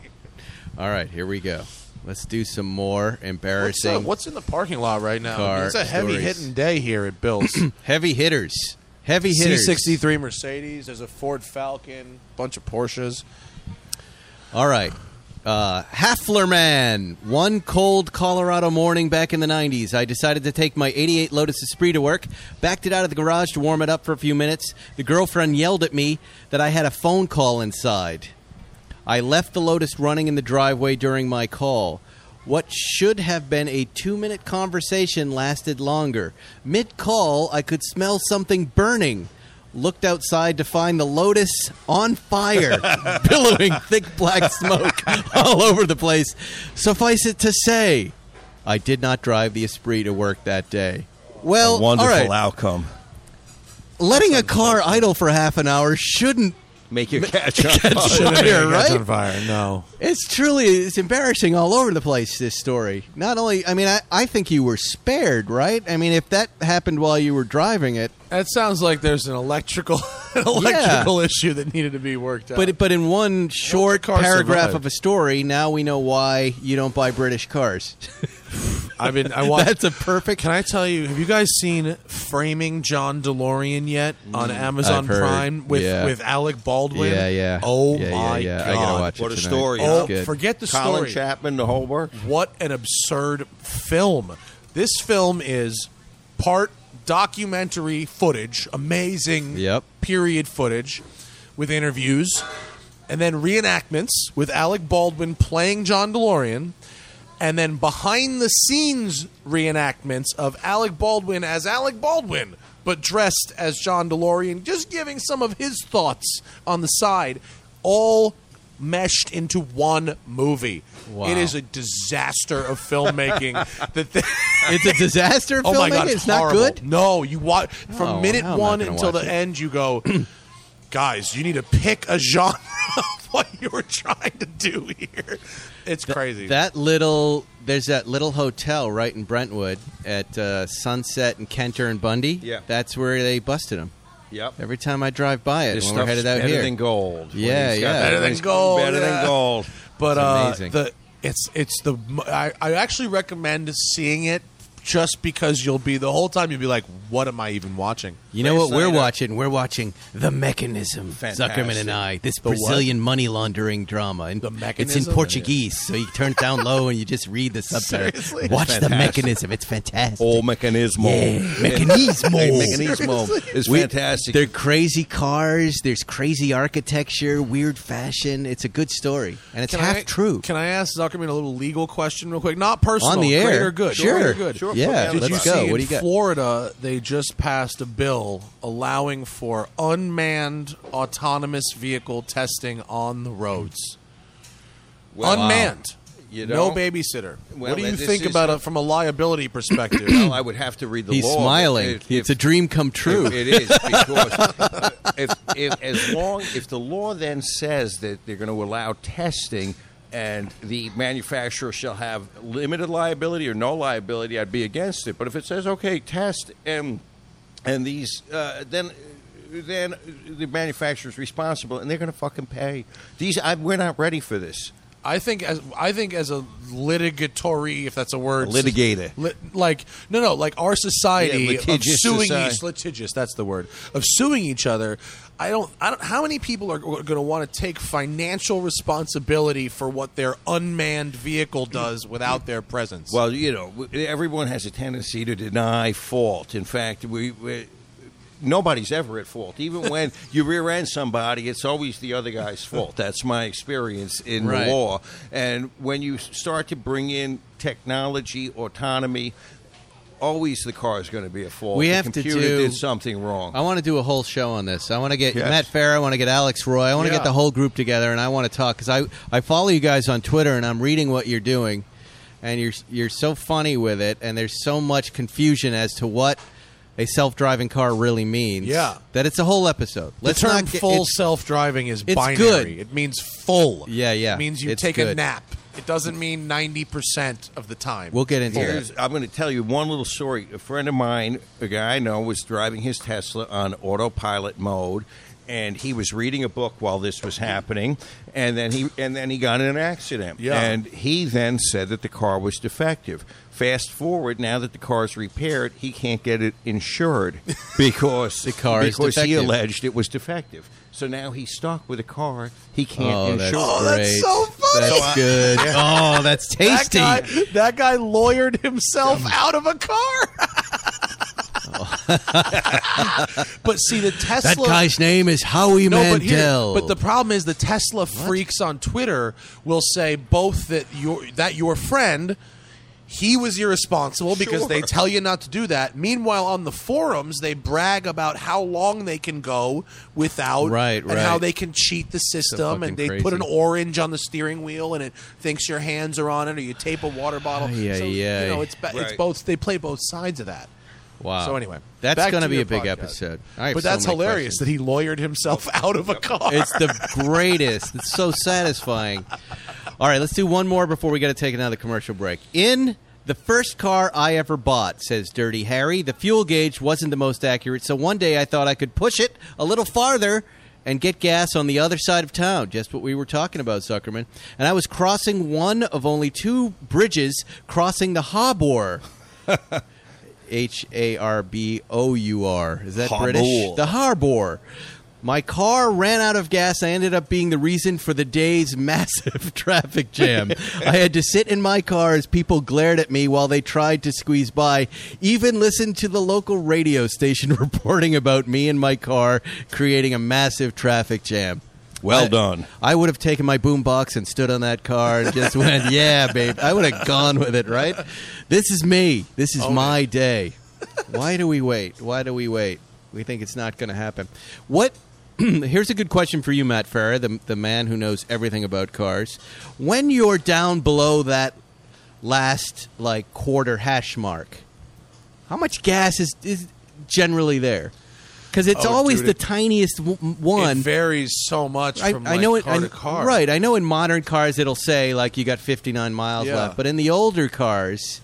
All right, here we go. Let's do some more embarrassing. What's, uh, what's in the parking lot right now? It's a heavy-hitting day here at Bill's. Heavy hitters. Heavy hitters. C sixty-three Mercedes. There's a Ford Falcon. Bunch of Porsches. All right. Uh, Haflerman, one cold Colorado morning back in the nineties, I decided to take my eighty-eight Lotus Esprit to work, backed it out of the garage to warm it up for a few minutes. The girlfriend yelled at me that I had a phone call inside. I left the Lotus running in the driveway during my call. What should have been a two-minute conversation lasted longer. Mid-call, I could smell something burning. Looked outside to find the Lotus on fire, billowing thick black smoke all over the place. Suffice it to say, I did not drive the Esprit to work that day. Well, a wonderful all right. outcome. Letting a car idle for half an hour shouldn't make your catch on fire, fire right? Catch on fire. No, it's truly it's embarrassing all over the place. This story. Not only, I mean, I, I think you were spared, right? I mean, if that happened while you were driving it, that sounds like there's an electrical an electrical yeah. issue that needed to be worked out. But but in one short you know, paragraph survived. Of a story, now we know why you don't buy British cars. I mean, I watched. That's a perfect. Can I tell you? Have you guys seen Framing John DeLorean yet on Amazon Prime with, yeah. with Alec Baldwin? Yeah, yeah. Oh yeah, my yeah, yeah. God! I gotta watch what it a tonight. Story! Oh, good. Forget the Colin story. Colin Chapman, the whole work. What an absurd film! This film is part documentary footage, amazing yep. period footage with interviews, and then reenactments with Alec Baldwin playing John DeLorean. And then behind-the-scenes reenactments of Alec Baldwin as Alec Baldwin, but dressed as John DeLorean, just giving some of his thoughts on the side, all meshed into one movie. Wow. It is a disaster of filmmaking. that they- It's a disaster of oh filmmaking? My God, it's, it's not good? No. You watch From oh, minute one until the it. End, you go, guys, you need to pick a genre of what you were trying to do here. It's crazy. That, that little there's that little hotel right in Brentwood at uh, Sunset and Kenter and Bundy. Yeah, that's where they busted him. Yep. Every time I drive by it, when we're headed out better here, better than gold. Yeah, yeah, better than gold. Better yeah. than gold. But it's uh, the it's it's the I, I actually recommend seeing it. Just because you'll be the whole time you'll be like, what am I even watching? You know what we're watching? We're watching The Mechanism. Fantastic. Zuckerman and I. This the Brazilian what? Money laundering drama. And the Mechanism. It's in Portuguese, so you turn it down low and you just read the subtitles. Seriously? Watch The Mechanism. It's fantastic. Oh, Mechanismo. Yeah. Mechanismo. Mechanismo is fantastic. They're crazy cars. There's crazy architecture, weird fashion. It's a good story, and it's can half I, true. Can I ask Zuckerman a little legal question real quick? Not personal. On the air. Great or good. Sure. Good. Sure. Yeah, did let's you see go. In what do you got? Florida, they just passed a bill allowing for unmanned autonomous vehicle testing on the roads. Well, unmanned. Wow. You no babysitter. Well, what do you think about it from a liability perspective? Well, I would have to read the He's law. He's smiling. If, if, it's a dream come true. It, it is because if, if as long if the law then says that they're going to allow testing and the manufacturer shall have limited liability or no liability, I'd be against it. But if it says, okay, test, and, and these, uh, then then the manufacturer's responsible, and they're going to fucking pay. These I, we're not ready for this. I think as I think as a litigatory, if that's a word, a litigator, li, like no, no, like our society yeah, litigious of suing society. Each litigious. That's the word of suing each other. I don't. I don't. How many people are going to want to take financial responsibility for what their unmanned vehicle does without their presence? Well, you know, everyone has a tendency to deny fault. In fact, we. we Nobody's ever at fault. Even when you rear-end somebody, it's always the other guy's fault. That's my experience in right. the law. And when you start to bring in technology, autonomy, always the car is going to be at fault. We the have computer to do, did something wrong. I want to do a whole show on this. I want to get yes. Matt Farah. I want to get Alex Roy. I want yeah. to get the whole group together, and I want to talk. Because I, I follow you guys on Twitter, and I'm reading what you're doing. And you're you're so funny with it, and there's so much confusion as to what a self-driving car really means. Yeah. That it's a whole episode. Let's the term not get, full self-driving is it's binary. Good. It means full. Yeah, yeah. It means you it's take good. A nap. It doesn't mean ninety percent of the time. We'll get into Here's, that. I'm going to tell you one little story. A friend of mine, a guy I know, was driving his Tesla on autopilot mode, and he was reading a book while this was happening, and then he and then he got in an accident. Yeah. And he then said that the car was defective. Fast forward, now that the car's repaired, he can't get it insured because the car because is defective. He alleged it was defective. So now he's stuck with a car he can't oh, insure. That's oh, great. That's so funny. That's good. Oh, that's tasty. That guy, that guy lawyered himself out of a car. But see, the Tesla... That guy's name is Howie no, Mandel. But, here, but the problem is the Tesla freaks what? on Twitter will say both that your, that your friend... He was irresponsible because sure. they tell you not to do that. Meanwhile, on the forums, they brag about how long they can go without right, and right. how they can cheat the system. So and they crazy. put an orange on the steering wheel and it thinks your hands are on it, or you tape a water bottle. Uh, yeah, so, yeah. You know, it's, right. it's both. They play both sides of that. Wow. So anyway, that's going to be a big podcast. episode. But that's so hilarious questions. that he lawyered himself out of a car. It's the greatest. It's so satisfying. All right, let's do one more before we got to take another commercial break. In the first car I ever bought, says Dirty Harry, the fuel gauge wasn't the most accurate, so one day I thought I could push it a little farther and get gas on the other side of town. Just what we were talking about, Zuckerman. And I was crossing one of only two bridges crossing the Harbor. H A R B O U R. Is that Harbor. British? The Harbor. My car ran out of gas. I ended up being the reason for the day's massive traffic jam. I had to sit in my car as people glared at me while they tried to squeeze by, even listened to the local radio station reporting about me and my car creating a massive traffic jam. Well I, done. I would have taken my boombox and stood on that car and just went, yeah, babe. I would have gone with it, right? This is me. This is oh, my man. day. Why do we wait? Why do we wait? We think it's not going to happen. What... Here's a good question for you, Matt Farah, the, the man who knows everything about cars. When you're down below that last, like, quarter hash mark, how much gas is, is generally there? Because it's oh, always dude, the it, tiniest w- one. It varies so much I, from I like, know it, car I, to car. Right. I know in modern cars it'll say, like, you got fifty-nine miles yeah. left. But in the older cars...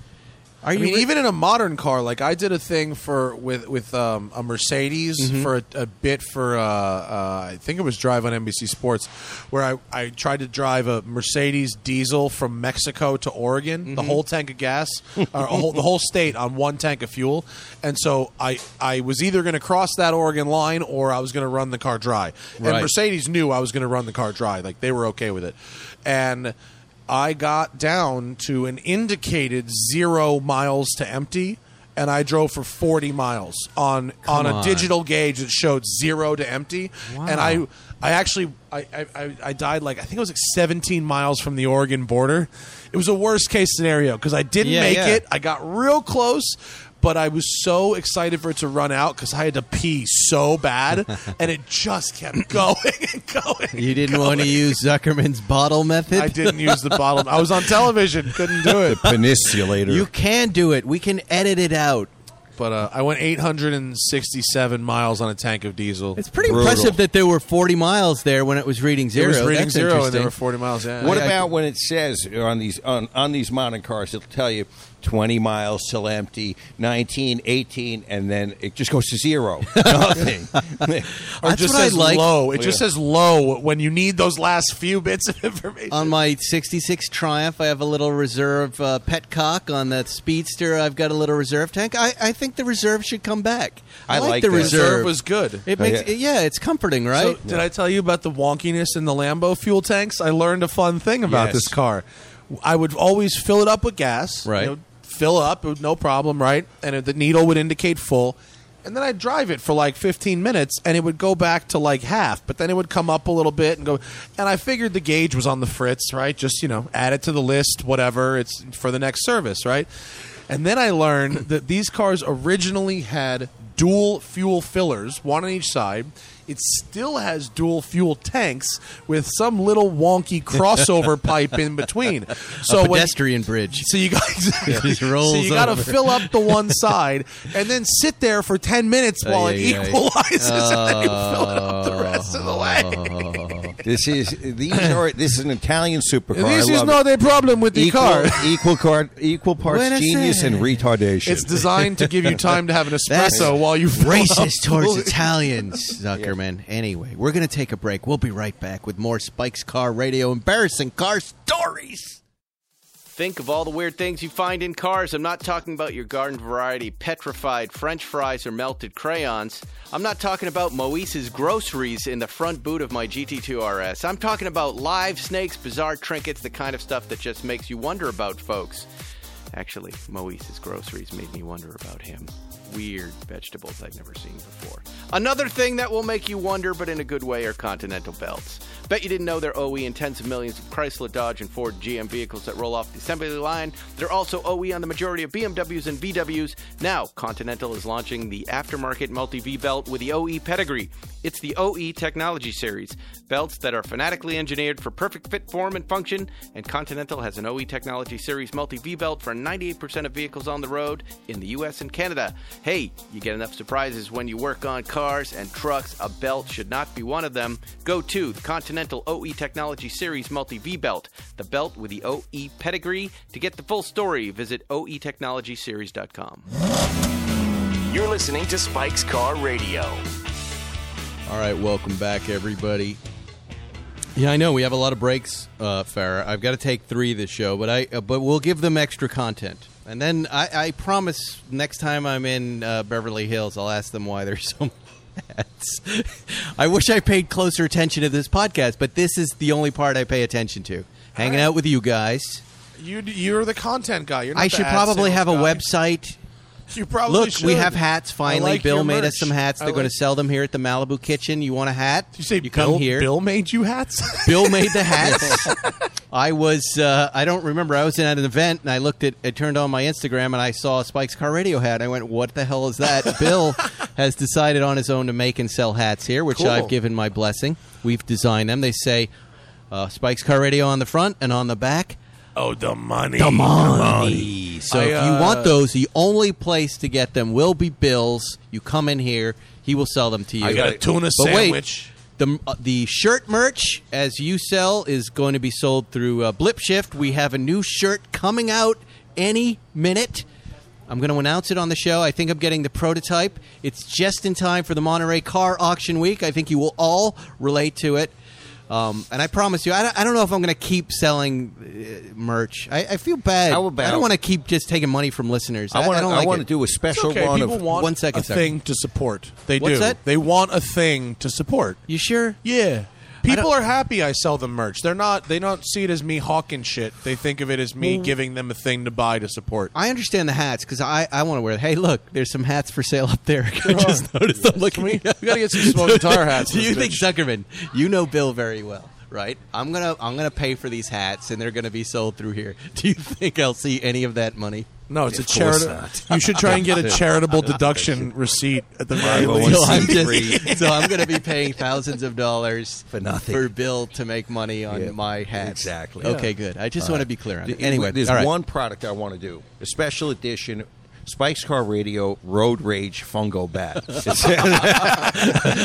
Are you I mean, re- even in a modern car, like I did a thing for with with um, a Mercedes mm-hmm. for a, a bit for uh, uh, I think it was Drive on N B C Sports, where I, I tried to drive a Mercedes diesel from Mexico to Oregon, mm-hmm. the whole tank of gas, or a whole, the whole state on one tank of fuel, and so I I was either going to cross that Oregon line or I was going to run the car dry, right. and Mercedes knew I was going to run the car dry, like they were okay with it, and. I got down to an indicated zero miles to empty, and I drove for forty miles on Come on a on. digital gauge that showed zero to empty. Wow. And I I actually I, I, I died like I think it was like seventeen miles from the Oregon border. It was a worst case scenario because I didn't yeah, make yeah. it. I got real close. But I was so excited for it to run out because I had to pee so bad, and it just kept going and going. You didn't going. want to use Zuckerman's bottle method? I didn't use the bottle. I was on television. Couldn't do it. The peniculator. You can do it. We can edit it out. But uh, I went eight hundred sixty-seven miles on a tank of diesel. It's pretty Brutal. impressive that there were forty miles there when it was reading zero. It was reading That's zero, and there were forty miles. Yeah. What I, about I, when it says on these on, on these modern cars, it'll tell you twenty miles till empty, nineteen, eighteen, and then it just goes to zero. Nothing. Or it just says like. low. It yeah. just says low when you need those last few bits of information. On my sixty-six Triumph, I have a little reserve uh, petcock. On that Speedster, I've got a little reserve tank. I, I think the reserve should come back. I, I like, like the reserve. reserve was good. It makes okay. it, yeah, it's comforting, right? So, yeah. Did I tell you about the wonkiness in the Lambo fuel tanks? I learned a fun thing about yes. this car. I would always fill it up with gas. Right. You know, fill up, no problem, right? And the needle would indicate full. And then I'd drive it for like fifteen minutes, and it would go back to like half. But then it would come up a little bit and go. And I figured the gauge was on the fritz, right? Just, you know, add it to the list, whatever. It's for the next service, right? And then I learned that these cars originally had dual fuel fillers, one on each side. It still has dual fuel tanks with some little wonky crossover pipe in between. So a pedestrian when, bridge. So you got exactly, so you got to fill up the one side and then sit there for ten minutes while uh, yeah, it yeah, equalizes, yeah. and then you fill it up the rest of the way. This is these are this is an Italian supercar. This is not a problem with the equal, car. Equal car, equal parts genius and retardation. It's designed to give you time to have an espresso while you racist towards Italians, Zuckerman. Yeah. Anyway, we're gonna take a break. We'll be right back with more Spike's Car Radio embarrassing car stories. Think of all the weird things you find in cars. I'm not talking about your garden variety petrified French fries or melted crayons. I'm not talking about Moise's groceries in the front boot of my G T two R S. I'm talking about live snakes, bizarre trinkets, the kind of stuff that just makes you wonder about folks. Actually, Moise's groceries made me wonder about him. Weird vegetables I've never seen before. Another thing that will make you wonder, but in a good way, are Continental belts. Bet you didn't know they're O E in tens of millions of Chrysler, Dodge, and Ford G M vehicles that roll off the assembly line. They're also O E on the majority of B M Ws and V Ws. Now, Continental is launching the aftermarket multi-V belt with the O E pedigree. It's the O E Technology Series. Belts that are fanatically engineered for perfect fit, form, and function. And Continental has an O E Technology Series multi-V belt for ninety-eight percent of vehicles on the road in the U S and Canada. Hey, you get enough surprises when you work on cars and trucks. A belt should not be one of them. Go to the Continental O E Technology Series Multi-V Belt, the belt with the O E pedigree. To get the full story, visit O E Technology Series dot com. You're listening to Spike's Car Radio. All right, welcome back, everybody. Yeah, I know we have a lot of breaks, uh, Farah. I've got to take three this show, but I uh, but we'll give them extra content. And then I, I promise next time I'm in uh, Beverly Hills, I'll ask them why they're so mad. I wish I paid closer attention to this podcast, but this is the only part I pay attention to. Hanging right. out with you guys. You, you're the content guy. You're not I should probably have a guy. website. You probably Look, should. we have hats finally. Like Bill made merch. us some hats. They're like going to sell them here at the Malibu Kitchen. You want a hat? Did you say you Bill, come here. Bill made you hats? Bill made the hats. I was, uh, I don't remember. I was at an event and I looked at, I turned on my Instagram and I saw a Spike's Car Radio hat. I went, what the hell is that? Bill has decided on his own to make and sell hats here, which cool. I've given my blessing. We've designed them. They say uh, Spike's Car Radio on the front and on the back. Oh, the money. The money. The money. So I, uh, if you want those, the only place to get them will be Bill's. You come in here. He will sell them to you. I got a tuna but sandwich. Wait, the, uh, the shirt merch, as you sell, is going to be sold through uh, Blip Shift. We have a new shirt coming out any minute. I'm going to announce it on the show. I think I'm getting the prototype. It's just in time for the Monterey Car Auction Week. I think you will all relate to it. Um, and I promise you, I don't, I don't know if I'm going to keep selling uh, merch. I, I feel bad. How about, I don't want to keep just taking money from listeners. I, I, wanna, I don't I like want to do a special okay. one. People of, want one second, a second. thing to support. They What's do. That? They want a thing to support. You sure? Yeah. People are happy I sell them merch. They're not. They don't see it as me hawking shit. They think of it as me well, giving them a thing to buy to support. I understand the hats because I, I want to wear them. Hey, look, there's some hats for sale up there. I just noticed them. Look at me. We got to get some smoking tar hats. Do you think bitch. Zuckerman? You know Bill very well, right? I'm gonna I'm gonna pay for these hats, and they're gonna be sold through here. Do you think I'll see any of that money? No, it's of a charitable. You should try and get a charitable deduction receipt at the very least. So I'm, just, so I'm going to be paying thousands of dollars for nothing for Bill to make money on yeah, my hats. Exactly. Okay, yeah. good. I just all want right. to be clear on it. Anyway, there's right. one product I want to do: a special edition. Spike's Car Radio Road Rage Fungo Bat.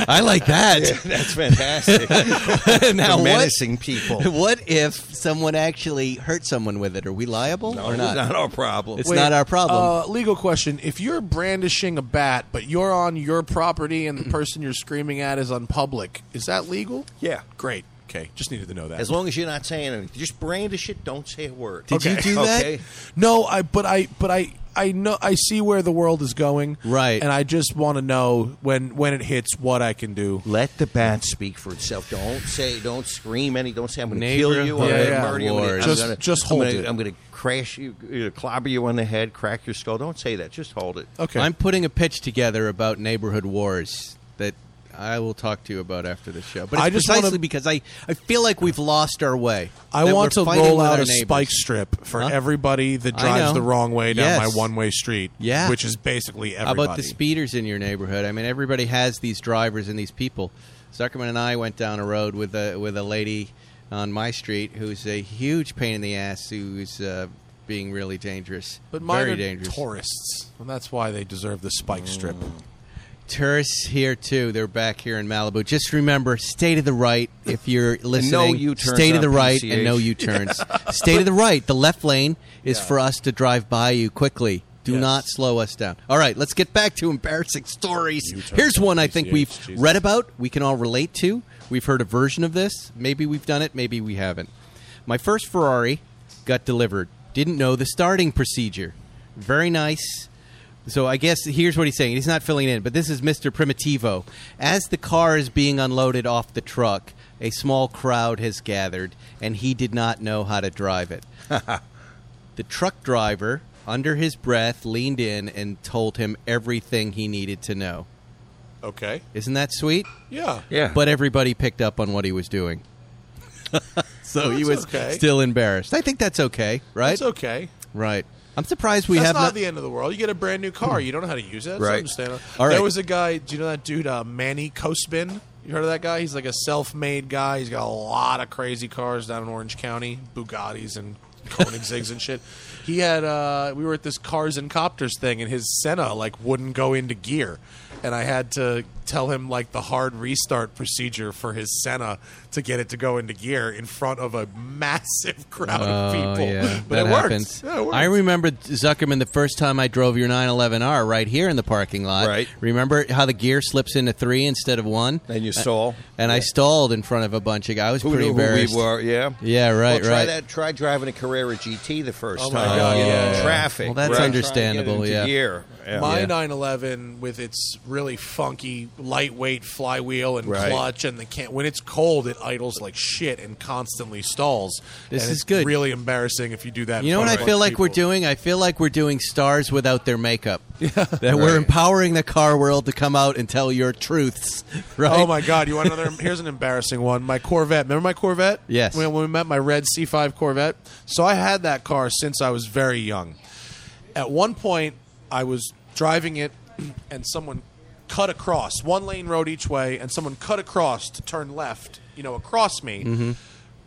I like that. Yeah, that's fantastic. Now, what, menacing people. What if someone actually hurt someone with it? Are we liable no, or not? It's not our problem. It's Wait, not our problem. Uh, legal question. If you're brandishing a bat, but you're on your property and the person you're screaming at is on public, is that legal? Yeah. Great. Okay, just needed to know that. As long as you're not saying anything. Just brandish it. Don't say a word. Did okay. you do that? Okay. No, I. but I... But I I know I see where the world is going, right? And I just want to know when, when it hits, what I can do. Let the bat speak for itself. Don't say, don't scream any. Don't say I'm going to kill you. I'm yeah, yeah. murder you. I'm gonna, just, I'm gonna, just hold I'm gonna, it. I'm going to crash you, you know, clobber you on the head, crack your skull. Don't say that. Just hold it. Okay. I'm putting a pitch together about neighborhood wars that I will talk to you about after the show. But it's I just precisely wanna, because I, I feel like we've lost our way. I want to roll out a neighbors. spike strip for huh? everybody that drives the wrong way down yes. my one-way street, yeah. which is basically everybody. How about the speeders in your neighborhood? I mean, everybody has these drivers and these people. Zuckerman and I went down a road with a, with a lady on my street who's a huge pain in the ass who's uh, being really dangerous. But mine Very are dangerous. tourists, and that's why they deserve the spike mm. strip. tourists here, too. They're back here in Malibu. Just remember, stay to the right if you're listening. No U-turns. Stay to the right P C H. And no U-turns. Yeah. Stay to the right. The left lane is yeah. for us to drive by you quickly. Do yes. not slow us down. All right, let's get back to embarrassing stories. U-turn. Here's one I think P C H. We've Jesus. read about, we can all relate to. We've heard a version of this. Maybe we've done it. Maybe we haven't. My first Ferrari got delivered. Didn't know the starting procedure. Very nice. So I guess here's what he's saying. He's not filling in, but this is Mister Primitivo. As the car is being unloaded off the truck, a small crowd has gathered, and he did not know how to drive it. The truck driver, under his breath, leaned in and told him everything he needed to know. Okay. Isn't that sweet? Yeah. Yeah. But everybody picked up on what he was doing. So well, he was okay. still embarrassed. I think that's okay, right? It's okay. Right. I'm surprised we That's have not, not the end of the world. You get a brand new car. You don't know how to use it. That's right. Understandable. All right. There was a guy. Do you know that dude, uh, Manny Cosbin? You heard of that guy? He's like a self-made guy. He's got a lot of crazy cars down in Orange County, Bugattis and Koenigseggs and shit. He had. Uh, we were at this Cars and Copters thing, and his Senna like wouldn't go into gear, and I had to tell him like the hard restart procedure for his Senna to get it to go into gear in front of a massive crowd oh, of people. Yeah. But it worked. Yeah, it worked. I remember, Zuckerman, the first time I drove your nine eleven R right here in the parking lot. Right. Remember how the gear slips into three instead of one? And you stall. And yeah. I stalled in front of a bunch of guys. I was who pretty knew embarrassed. Who we were, yeah. Yeah, right, well, try right. That, try driving a Carrera G T the first oh, time. Oh, my God. You know, yeah. Traffic. Well, that's right. understandable, yeah. Gear. yeah. My yeah. nine eleven with its really funky lightweight flywheel and right. clutch, and the can- when it's cold, it idles like shit and constantly stalls. This and is it's good. Really embarrassing if you do that. You know what I feel like people. we're doing? I feel like we're doing stars without their makeup. Yeah. That right. we're empowering the car world to come out and tell your truths. Right? Oh my God! You want another? Here's an embarrassing one. My Corvette. Remember my Corvette? Yes. When, when we met, my red C five Corvette. So I had that car since I was very young. At one point, I was driving it, and someone cut across, one lane road each way, and someone cut across to turn left, you know, across me, mm-hmm.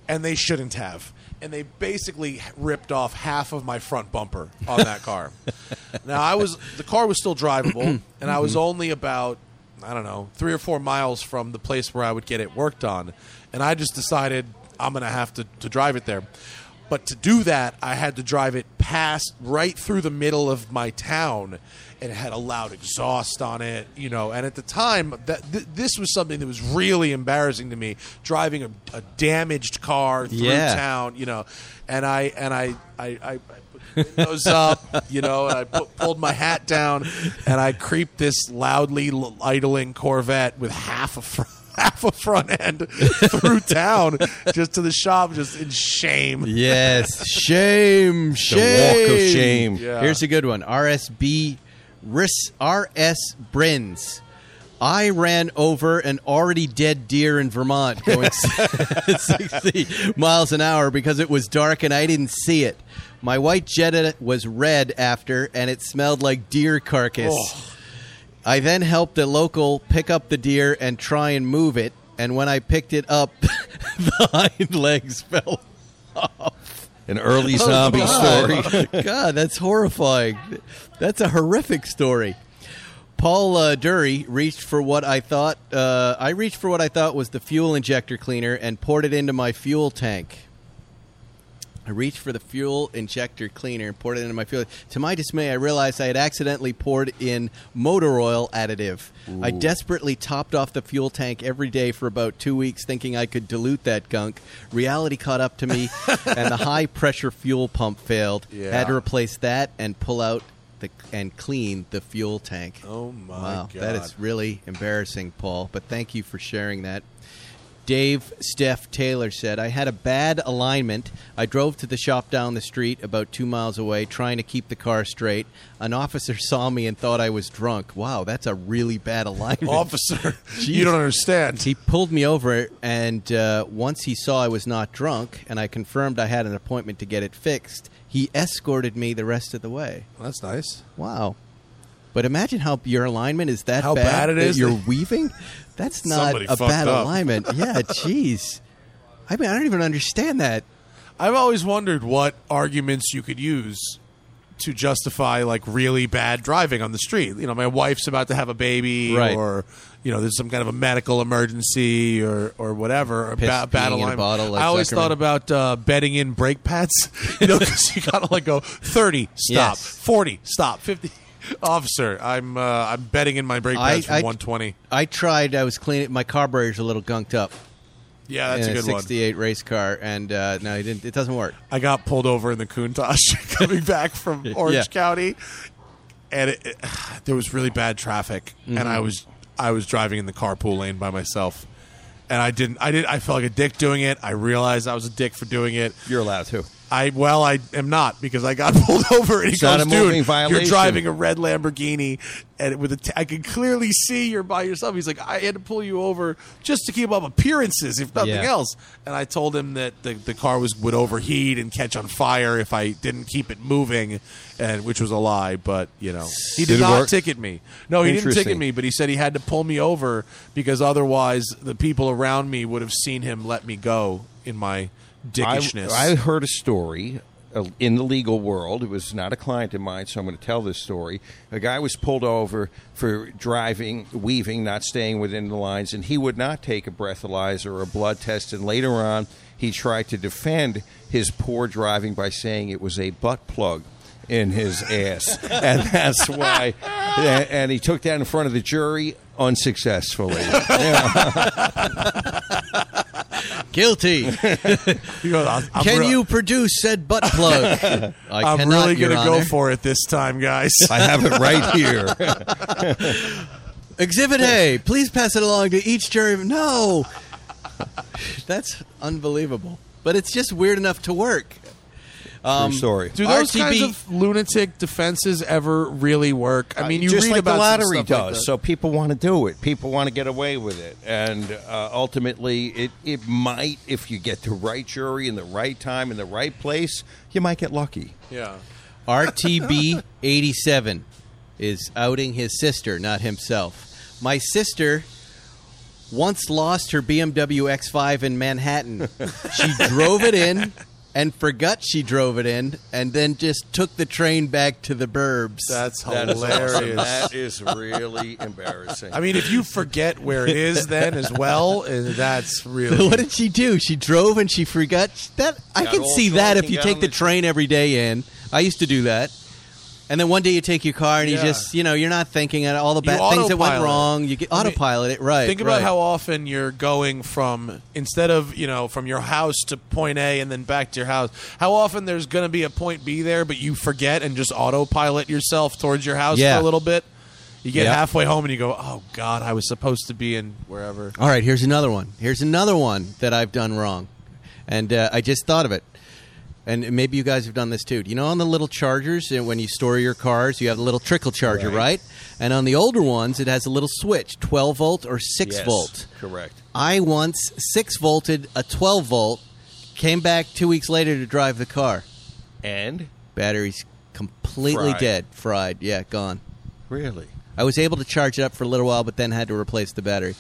and they shouldn't have. And they basically ripped off half of my front bumper on that car. Now, I was the car was still drivable, and mm-hmm. I was only about, I don't know, three or four miles from the place where I would get it worked on. And I just decided I'm going to have to to drive it there. But to do that, I had to drive it past, right through the middle of my town, and it had a loud exhaust on it, you know. And at the time, that th- this was something that was really embarrassing to me, driving a, a damaged car through yeah. town, you know. And I and I I, I, I put the windows up, you know, and I put, pulled my hat down, and I creeped this loudly l- idling Corvette with half a front. half a front end through town just to the shop, just in shame. Yes. Shame. Shame. The walk of shame. Yeah. Here's a good one. R S B R S Brins. I ran over an already dead deer in Vermont going sixty miles an hour because it was dark and I didn't see it. My white Jetta was red after and it smelled like deer carcass. Oh. I then helped a local pick up the deer and try and move it, and when I picked it up, the hind legs fell off. An early zombie oh, God. story. God, that's horrifying. That's a horrific story. Paul uh, Dury reached for what I thought. Uh, I reached for what I thought was the fuel injector cleaner and poured it into my fuel tank. I reached for the fuel injector cleaner and poured it into my fuel. To my dismay, I realized I had accidentally poured in motor oil additive. Ooh. I desperately topped off the fuel tank every day for about two weeks, thinking I could dilute that gunk. Reality caught up to me, and the high-pressure fuel pump failed. Yeah. Had to replace that and pull out the, and clean the fuel tank. Oh, my wow, God. That is really embarrassing, Paul, but thank you for sharing that. Dave Steph Taylor said, I had a bad alignment. I drove to the shop down the street about two miles away trying to keep the car straight. An officer saw me and thought I was drunk. Wow, that's a really bad alignment. Officer, you don't understand. He pulled me over, and uh, once he saw I was not drunk, and I confirmed I had an appointment to get it fixed, he escorted me the rest of the way. Well, that's nice. Wow. But imagine how your alignment is that how bad, bad it that is. You're weaving? That's not Somebody a bad up. alignment. Yeah, jeez. I mean, I don't even understand that. I've always wondered what arguments you could use to justify like really bad driving on the street. You know, my wife's about to have a baby, right. or you know, there's some kind of a medical emergency or or whatever. Or ba- battle line. Like I always Zuckerman. thought about uh, betting in brake pads. You know, because you gotta like go thirty, stop, yes. forty, stop, fifty. Officer, I'm uh, I'm betting in my brake pads I, for one twenty. I tried. I was cleaning. My carburetor's a little gunked up. Yeah, that's a good one. sixty-eight race car, and uh, no, it, didn't, it doesn't work. I got pulled over in the Countach coming back from Orange yeah. County, and it, it, there was really bad traffic, mm-hmm. and I was I was driving in the carpool lane by myself, and I didn't I did I felt like a dick doing it. I realized I was a dick for doing it. You're allowed to. I well, I am not because I got pulled over and he goes, dude, violation. You're driving a red Lamborghini, and with a t- I can clearly see you're by yourself. He's like, I had to pull you over just to keep up appearances, if nothing yeah. else. And I told him that the, the car was would overheat and catch on fire if I didn't keep it moving, and which was a lie. But you know, he did, did not ticket me. No, he didn't ticket me, but he said he had to pull me over because otherwise the people around me would have seen him let me go in my. Dickishness. I, I heard a story uh, in the legal world. It was not a client of mine, so I'm going to tell this story. A guy was pulled over for driving, weaving, not staying within the lines, and he would not take a breathalyzer or a blood test. And later on, he tried to defend his poor driving by saying it was a butt plug in his ass. And that's why. And, and he took that in front of the jury unsuccessfully. Yeah. Guilty. goes, I'm, I'm Can re- you produce said butt plug? I I'm cannot, really going to go for it this time, guys. I have it right here. Exhibit A. Please pass it along to each jury. No. That's unbelievable. But it's just weird enough to work. Um, True story. Do those R T B kinds of lunatic defenses ever really work? I mean, you just read like about the lottery does. Like so people want to do it. People want to get away with it, and uh, ultimately, it it might, if you get the right jury in the right time in the right place, you might get lucky. Yeah. R T B eighty-seven is outing his sister, not himself. My sister once lost her B M W X five in Manhattan. She drove it in. And forgot she drove it in, and then just took the train back to the burbs. That's hilarious. That is really embarrassing. I mean, if you forget where it is then as well, that's really... So what did she do? She drove and she forgot? That I can see that if you take the train every day in. I used to do that. And then one day you take your car and yeah. you just, you know, you're not thinking at all the bad things that went wrong. You get, I mean, autopilot it, right. Think about right. how often you're going from, instead of, you know, from your house to point A and then back to your house, how often there's going to be a point B there, but you forget and just autopilot yourself towards your house yeah. for a little bit. You get yeah. halfway home and you go, oh, God, I was supposed to be in wherever. All right, here's another one. Here's another one that I've done wrong. And uh, I just thought of it. And maybe you guys have done this too. You know, on the little chargers, when you store your cars, you have the little trickle charger, right? right? And on the older ones, it has a little switch, twelve volt or six yes, volt. Correct. I once six volted a twelve volt, came back two weeks later to drive the car. And? Battery's completely fried. dead, fried. Yeah, gone. Really? I was able to charge it up for a little while, but then had to replace the battery.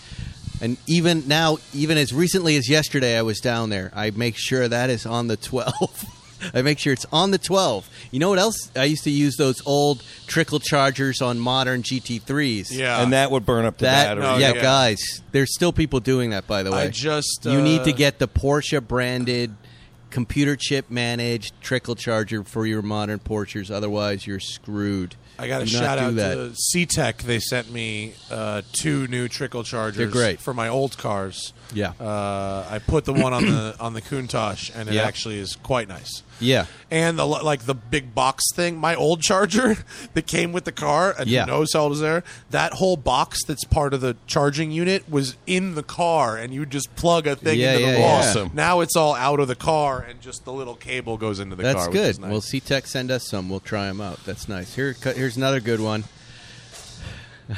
And even now, even as recently as yesterday, I was down there. I make sure that is on the twelve. I make sure it's on the twelve. You know what else? I used to use those old trickle chargers on modern G T threes. Yeah. And that would burn up the that, battery. No, yeah, yeah, guys. There's still people doing that, by the way. I just... Uh, you need to get the Porsche-branded, computer-chip-managed trickle charger for your modern Porsches. Otherwise, you're screwed. I got a shout-out to C-Tech. They sent me uh, two new trickle chargers great. for my old cars. Yeah. Uh, I put the one on the on the Countach, and it yeah. actually is quite nice. Yeah. And the like the big box thing, my old charger that came with the car, and yeah. no cell was there, that whole box that's part of the charging unit was in the car, and you just plug a thing yeah, into yeah, the wall. Yeah. Awesome. Now it's all out of the car, and just the little cable goes into the that's car. That's good. Which is nice. Well, C-Tech, send us some. We'll try them out. That's nice. Here, here's another good one.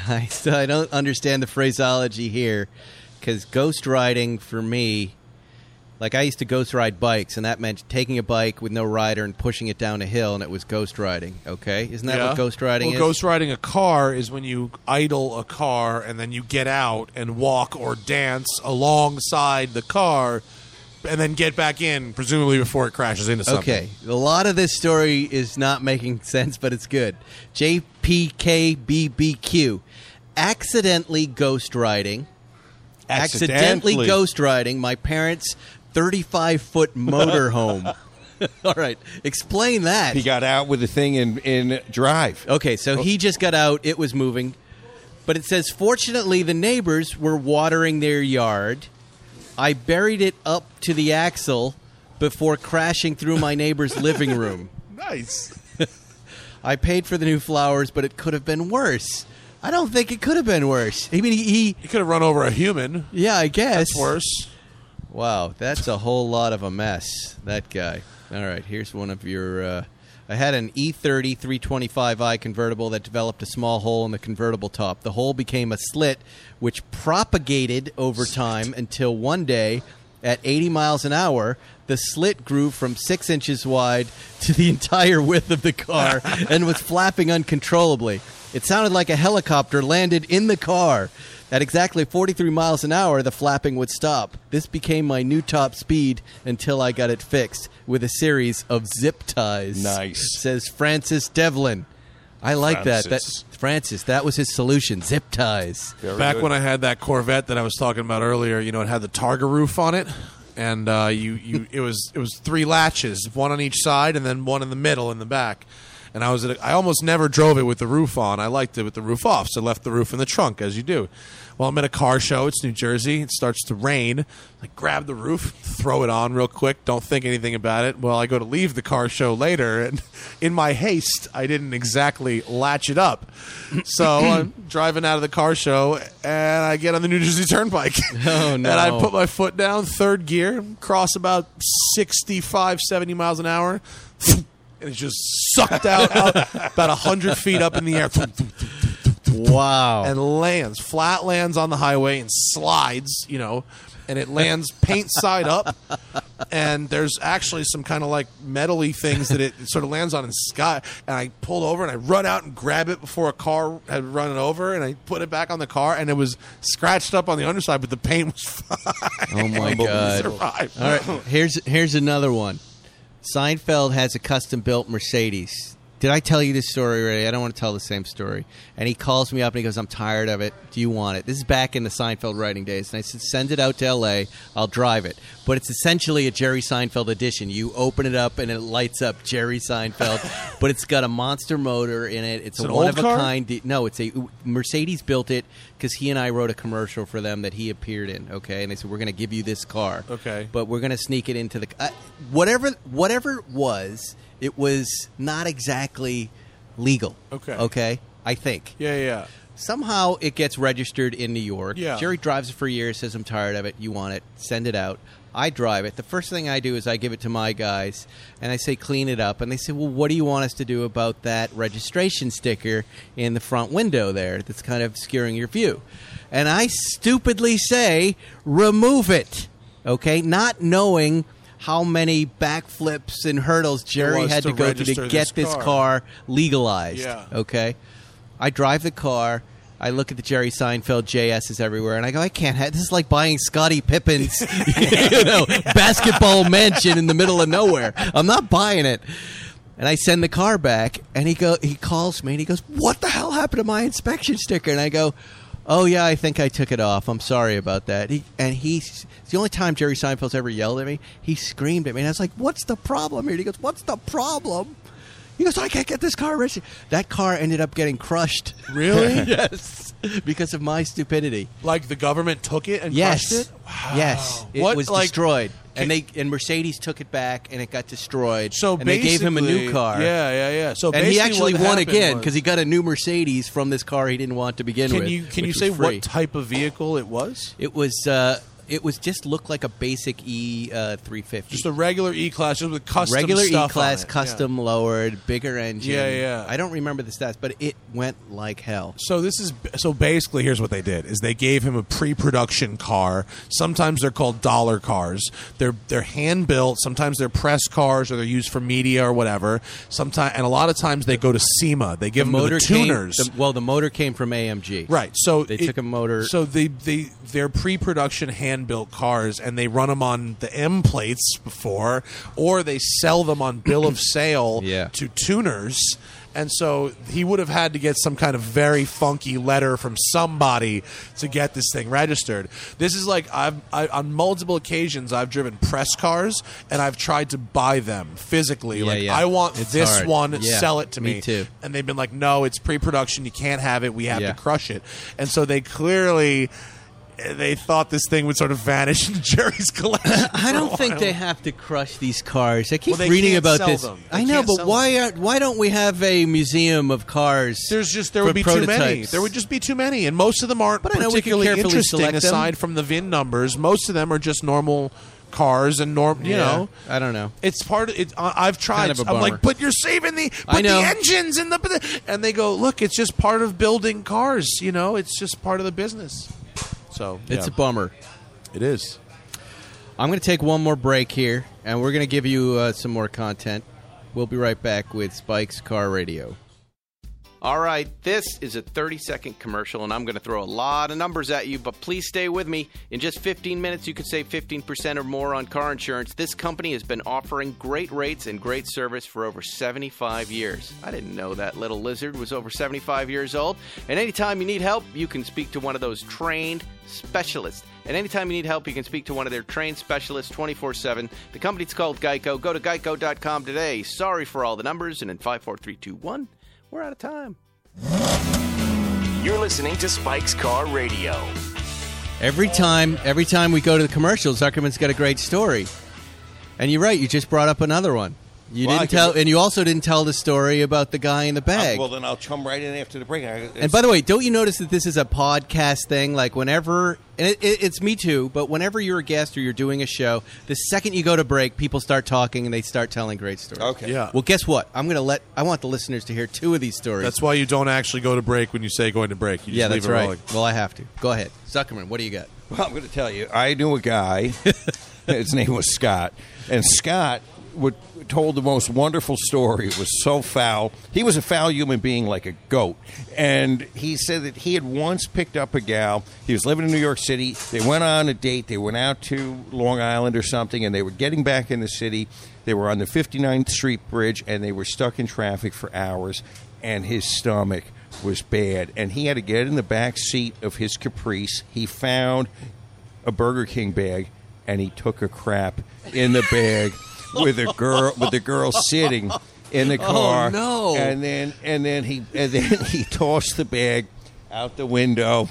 I, I don't understand the phraseology here. Because ghost riding for me, like I used to ghost ride bikes, and that meant taking a bike with no rider and pushing it down a hill, and it was ghost riding, okay? Isn't that yeah. what ghost riding well, is? Well, ghost riding a car is when you idle a car, and then you get out and walk or dance alongside the car and then get back in, presumably before it crashes into something. Okay. A lot of this story is not making sense, but it's good. J P K B B Q. Accidentally ghostwriting. Accidentally, Accidentally ghostwriting my parents' thirty-five foot motorhome. All right. Explain that. He got out with the thing in, in drive. Okay. So oh. he just got out. It was moving. But it says, fortunately, the neighbors were watering their yard. I buried it up to the axle before crashing through my neighbor's living room. Nice. I paid for the new flowers, but it could have been worse. I don't think it could have been worse. I mean, he... He, he could have run over a human. Yeah, I guess. That's worse. Wow, that's a whole lot of a mess, that guy. All right, here's one of your... Uh, I had an E thirty three twenty-five i convertible that developed a small hole in the convertible top. The hole became a slit, which propagated over time until one day, at eighty miles an hour, the slit grew from six inches wide to the entire width of the car and was flapping uncontrollably. It sounded like a helicopter landed in the car. At exactly forty-three miles an hour, the flapping would stop. This became my new top speed until I got it fixed with a series of zip ties. Nice. Says Francis Devlin. I like Francis. that. That Francis, that was his solution, zip ties. Very Back good. When I had that Corvette that I was talking about earlier, you know, it had the Targa roof on it. And uh, you, you, it was it was three latches, one on each side and then one in the middle in the back. And I was at a, I almost never drove it with the roof on. I liked it with the roof off, so I left the roof in the trunk, as you do. Well, I'm at a car show. It's New Jersey. It starts to rain. I grab the roof, throw it on real quick, don't think anything about it. Well, I go to leave the car show later, and in my haste, I didn't exactly latch it up. So I'm driving out of the car show, and I get on the New Jersey Turnpike. Oh, no. And I put my foot down, third gear, cross about sixty-five, seventy miles an hour. And it just sucked out, out about one hundred feet up in the air. Wow. And lands, flat lands on the highway and slides, you know, and it lands paint side up. And there's actually some kind of like metal-y things that it sort of lands on in the sky. And I pulled over and I run out and grab it before a car had run it over. And I put it back on the car and it was scratched up on the underside, but the paint was fine. Oh, my God. All right. Here's, here's another one. Seinfeld has a custom-built Mercedes. Did I tell you this story already? I don't want to tell the same story. And he calls me up and he goes, I'm tired of it. Do you want it? This is back in the Seinfeld writing days. And I said, send it out to L A. I'll drive it. But it's essentially a Jerry Seinfeld edition. You open it up and it lights up Jerry Seinfeld. But it's got a monster motor in it. It's, it's a one-of-a-kind. De- no, it's a Mercedes built it because he and I wrote a commercial for them that he appeared in. Okay, and they said, we're going to give you this car. Okay. But we're going to sneak it into the uh, – whatever, whatever it was – it was not exactly legal. Okay. Okay? I think. Yeah, yeah. Somehow it gets registered in New York. Yeah. Jerry drives it for years, says, I'm tired of it. You want it. Send it out. I drive it. The first thing I do is I give it to my guys, and I say, clean it up. And they say, well, what do you want us to do about that registration sticker in the front window there that's kind of obscuring your view? And I stupidly say, remove it. Okay? Not knowing how many backflips and hurdles Jerry had to, to go through to get this car, this car legalized. Yeah. Okay? I drive the car. I look at the Jerry Seinfeld J S's everywhere, and I go, I can't have – this is like buying Scottie Pippen's you know, basketball mansion in the middle of nowhere. I'm not buying it. And I send the car back, and he go he calls me, and he goes, what the hell happened to my inspection sticker? And I go – oh, yeah, I think I took it off. I'm sorry about that. He, and he, it's the only time Jerry Seinfeld's ever yelled at me. He screamed at me. And I was like, what's the problem here? And he goes, what's the problem? He goes, I can't get this car registered. That car ended up getting crushed. Really? Yes. Because of my stupidity. Like the government took it and yes. crushed it? Wow. Yes. It what, was like, destroyed. And they and Mercedes took it back, and it got destroyed. So and they gave him a new car. Yeah, yeah, yeah. So and he actually won again because he got a new Mercedes from this car he didn't want to begin can with. You, can you say free. What type of vehicle it was? It was uh, it was just looked like a basic E three fifty. Uh, just a regular E-Class, just with custom regular stuff E-Class, on it. Custom yeah. lowered, bigger engine. Yeah, yeah. I don't remember the stats, but it went like hell. So this is so basically here's what they did is they gave him a pre-production car. Sometimes they're called dollar cars. They're they're hand-built. Sometimes they're press cars or they're used for media or whatever. Sometimes and a lot of times they go to SEMA. They give the them to the tuners. Came, the, well, the motor came from A M G. Right. So they it, took a motor. So they they their pre-production hand fan-built cars, and they run them on the M plates before, or they sell them on bill of sale yeah. to tuners. And so he would have had to get some kind of very funky letter from somebody to get this thing registered. This is like I've I, on multiple occasions I've driven press cars and I've tried to buy them physically. Yeah, like yeah. I want it's this hard. one, yeah. sell it to me. me. Too. And they've been like, no, it's pre-production. You can't have it. We have yeah. to crush it. And so they clearly they thought this thing would sort of vanish into Jerry's collection. I don't think they have to crush these cars. I keep well, reading about this. I know, but why are, why don't we have a museum of cars? There's just there would be prototypes. too many. There would just be too many, and most of them aren't but particularly interesting aside them. from the V I N numbers. Most of them are just normal cars and norm, you yeah, know. I don't know. It's part of it. Uh, I've tried. Kind of I'm like, but you're saving the, put the engines in the, and they go, look, it's just part of building cars. You know, it's just part of the business. So, yeah. It's a bummer. It is. I'm going to take one more break here, and we're going to give you uh, some more content. We'll be right back with Spike's Car Radio. All right, this is a thirty-second commercial, and I'm going to throw a lot of numbers at you, but please stay with me. In just fifteen minutes, you can save fifteen percent or more on car insurance. This company has been offering great rates and great service for over seventy-five years. I didn't know that little lizard was over seventy-five years old. And anytime you need help, you can speak to one of those trained specialists. And anytime you need help, you can speak to one of their trained specialists twenty-four seven. The company's called Geico. Go to geico dot com today. Sorry for all the numbers, and in five four three two one... we're out of time. You're listening to Spike's Car Radio. Every time, every time we go to the commercials, Zuckerman's got a great story. And you're right; you just brought up another one. You well, didn't tell, and you also didn't tell the story about the guy in the bag. Uh, well, then I'll come right in after the break. It's, and by the way, don't you notice that this is a podcast thing? Like whenever, and it, it, it's me too. But whenever you're a guest or you're doing a show, the second you go to break, people start talking and they start telling great stories. Okay. Yeah. Well, guess what? I'm gonna let. I want the listeners to hear two of these stories. That's why you don't actually go to break when you say going to break. You just yeah, leave that's it right. Rolling. Well, I have to. Go ahead, Zuckerman. What do you got? Well, I'm gonna tell you. I knew a guy. His name was Scott, and Scott would. Told the most wonderful story. It was so foul. He was a foul human being, like a goat. And he said that he had once picked up a gal. He was living in New York City. They went on a date. They went out to Long Island or something, and they were getting back in the city. They were on the fifty-ninth Street Bridge, and they were stuck in traffic for hours, and his stomach was bad. And he had to get in the back seat of his Caprice. He found a Burger King bag, and he took a crap in the bag. With a girl, with the girl sitting in the car, oh, no. and then and then he and then he tossed the bag out the window.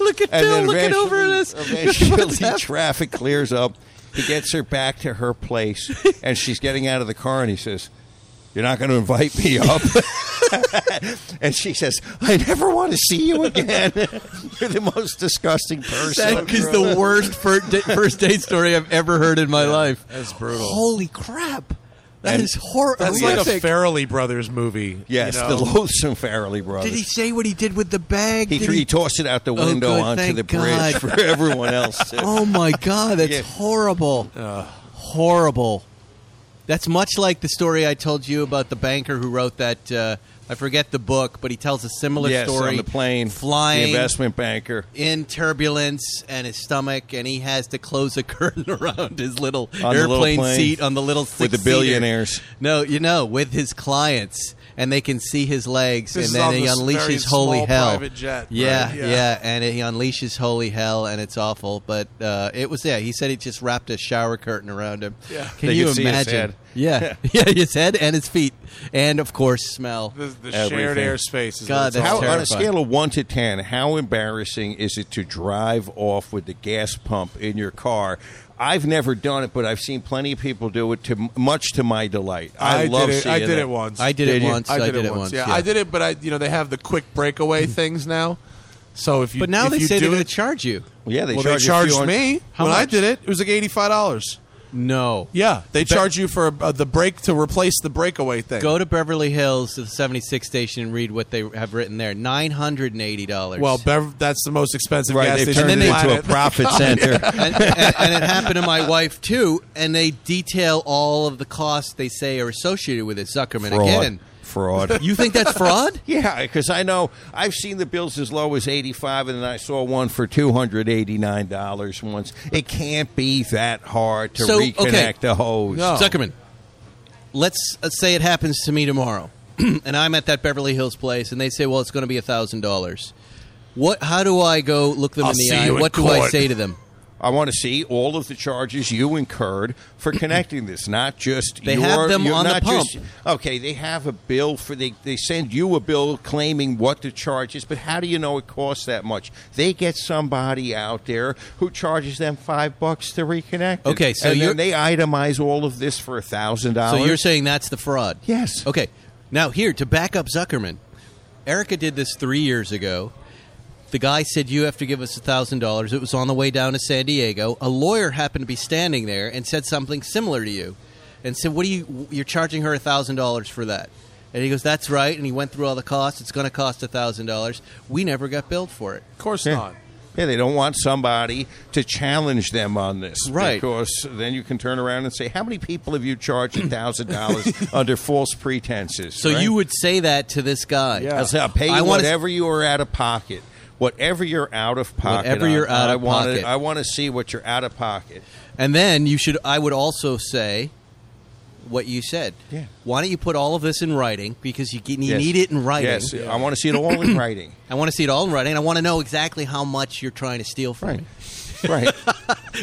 Look at Bill looking over at us. Eventually, traffic clears up. He gets her back to her place, and she's getting out of the car, and he says, "You're not going to invite me up." And she says, "I never want to see you again." You're the most disgusting person. That is the worst first date story I've ever heard in my yeah, life. That's brutal. Holy crap. That and is horrible. That's like a Farrelly Brothers movie. Yes, you know? The loathsome Farrelly Brothers. Did he say what he did with the bag? He, he... he tossed it out the window oh, good, onto the God. bridge for everyone else. To... Oh, my God. That's yeah. horrible. Uh, horrible. That's much like the story I told you about the banker who wrote that, uh, I forget the book, but he tells a similar yes, story. Yes, on the plane, flying, the investment banker. In turbulence and his stomach, and he has to close a curtain around his little on airplane little seat on the little six-seater. With the billionaires. No, you know, with his clients. And they can see his legs, this and then he unleashes holy hell. Private jet, yeah, right? yeah, yeah, and he unleashes holy hell, and it's awful. But uh, it was yeah. He said he just wrapped a shower curtain around him. Yeah. Can they you can imagine? See his head. Yeah, yeah, his head and his feet, and of course, smell. The, the shared airspace. Is God, that's how, terrifying. On a scale of one to ten, how embarrassing is it to drive off with the gas pump in your car? I've never done it, but I've seen plenty of people do it, to much to my delight. I, I love did it. seeing I did it. it once. I did, did it once. I did, I did it once. Yeah. yeah, I did it, but I, you know, they have the quick breakaway things now. So if you, but now if they you say they're going to charge you. Yeah, they well, charge they charged you me How when much? I did it. It was like eighty-five dollars. No. Yeah, they Be- charge you for uh, the break to replace the breakaway thing. Go to Beverly Hills to the seventy-six station and read what they have written there. Nine hundred and eighty dollars. Well, Bev- that's the most expensive right, gas station. And then they turned it into a profit center. and, and, and it happened to my wife too. And they detail all of the costs they say are associated with it. Zuckerman Fraud. again. fraud. You think that's fraud? Yeah, because I know I've seen the bills as low as eighty-five, and then I saw one for two hundred eighty-nine dollars once. It can't be that hard to so, reconnect okay. the hose. No. Zuckerman, let's, let's say it happens to me tomorrow, and I'm at that Beverly Hills place, and they say, well, it's going to be one thousand dollars. What? How do I go look them I'll in the eye? What do court. I say to them? I want to see all of the charges you incurred for connecting this, not just they your... They have them your, on not the pump. Just, okay, they have a bill for... They, they send you a bill claiming what the charge is, but how do you know it costs that much? They get somebody out there who charges them five bucks to reconnect. Okay, so and then they itemize all of this for one thousand dollars. So you're saying that's the fraud? Yes. Okay. Now, here, to back up Zuckerman, Erica did this three years ago. The guy said, you have to give us one thousand dollars. It was on the way down to San Diego. A lawyer happened to be standing there and said something similar to you and said, what are you, you're charging her one thousand dollars for that. And he goes, that's right. And he went through all the costs. It's going to cost one thousand dollars. We never got billed for it. Of course yeah. not. Yeah, they don't want somebody to challenge them on this. Right. Because then you can turn around and say, how many people have you charged one thousand dollars under false pretenses? So right? you would say that to this guy. Yeah. I'll pay you whatever s- you are out of pocket. Whatever you're out of pocket, whatever you're on, out I of wanna, pocket, I want to see what you're out of pocket. And then you should. I would also say what you said. Yeah. Why don't you put all of this in writing because you, you yes. need it in writing. Yes, yeah. I want to see it all in writing. I want to see it all in writing. And I want to know exactly how much you're trying to steal from right. me. Right.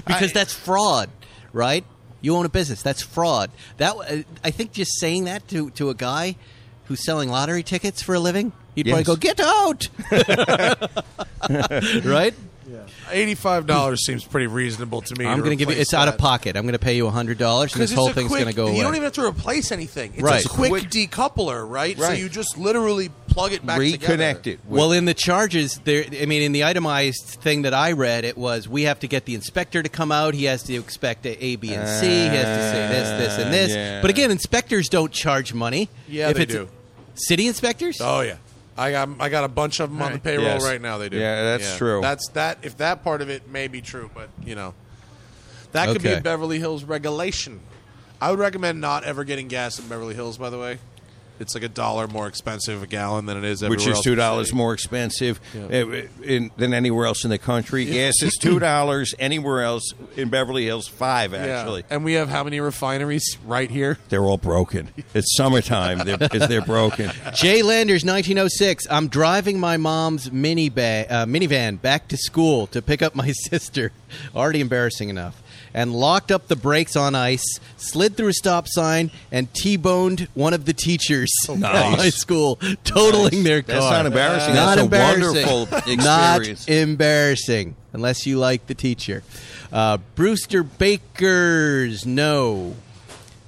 Because I, that's fraud, right? You own a business. That's fraud. That I think just saying that to, to a guy who's selling lottery tickets for a living. He'd yes. probably go, get out! Right? Yeah. eighty-five dollars seems pretty reasonable to me. I'm going to give you, it's that. Out of pocket. I'm going to pay you one hundred dollars and this whole thing's going to go away. You don't even have to replace anything. It's right. a quick, quick decoupler, right? right? So you just literally plug it back Reconnect together. Reconnect it. Well, in the charges, there. I mean, in the itemized thing that I read, it was we have to get the inspector to come out. He has to expect A, B, and C. He has to say this, this, and this. Yeah. But again, inspectors don't charge money. Yeah, if they it's do. City inspectors? Oh, yeah. I got I got a bunch of them right. on the payroll yes. right now. They do. Yeah, that's yeah. true. That's that. If that part of it may be true, but you know, that could okay. be a Beverly Hills regulation. I would recommend not ever getting gas in Beverly Hills. By the way, it's like a dollar more expensive a gallon than it is everywhere else. Which is two dollars more expensive yeah. in, than anywhere else in the country. Yeah. Yes, it's two dollars anywhere else in Beverly Hills. Five actually. Yeah. And we have how many refineries right here? They're all broken. It's summertime. they're, they're broken. Jay Landers, nineteen oh six. I'm driving my mom's mini ba- uh, minivan back to school to pick up my sister. Already embarrassing enough. And locked up the brakes on ice, slid through a stop sign, and T-boned one of the teachers oh, nice. At my school, totaling nice. Their car. That's not embarrassing. Uh, That's not a embarrassing. Wonderful experience. Not embarrassing, unless you like the teacher. Uh, Brewster Bakers, no.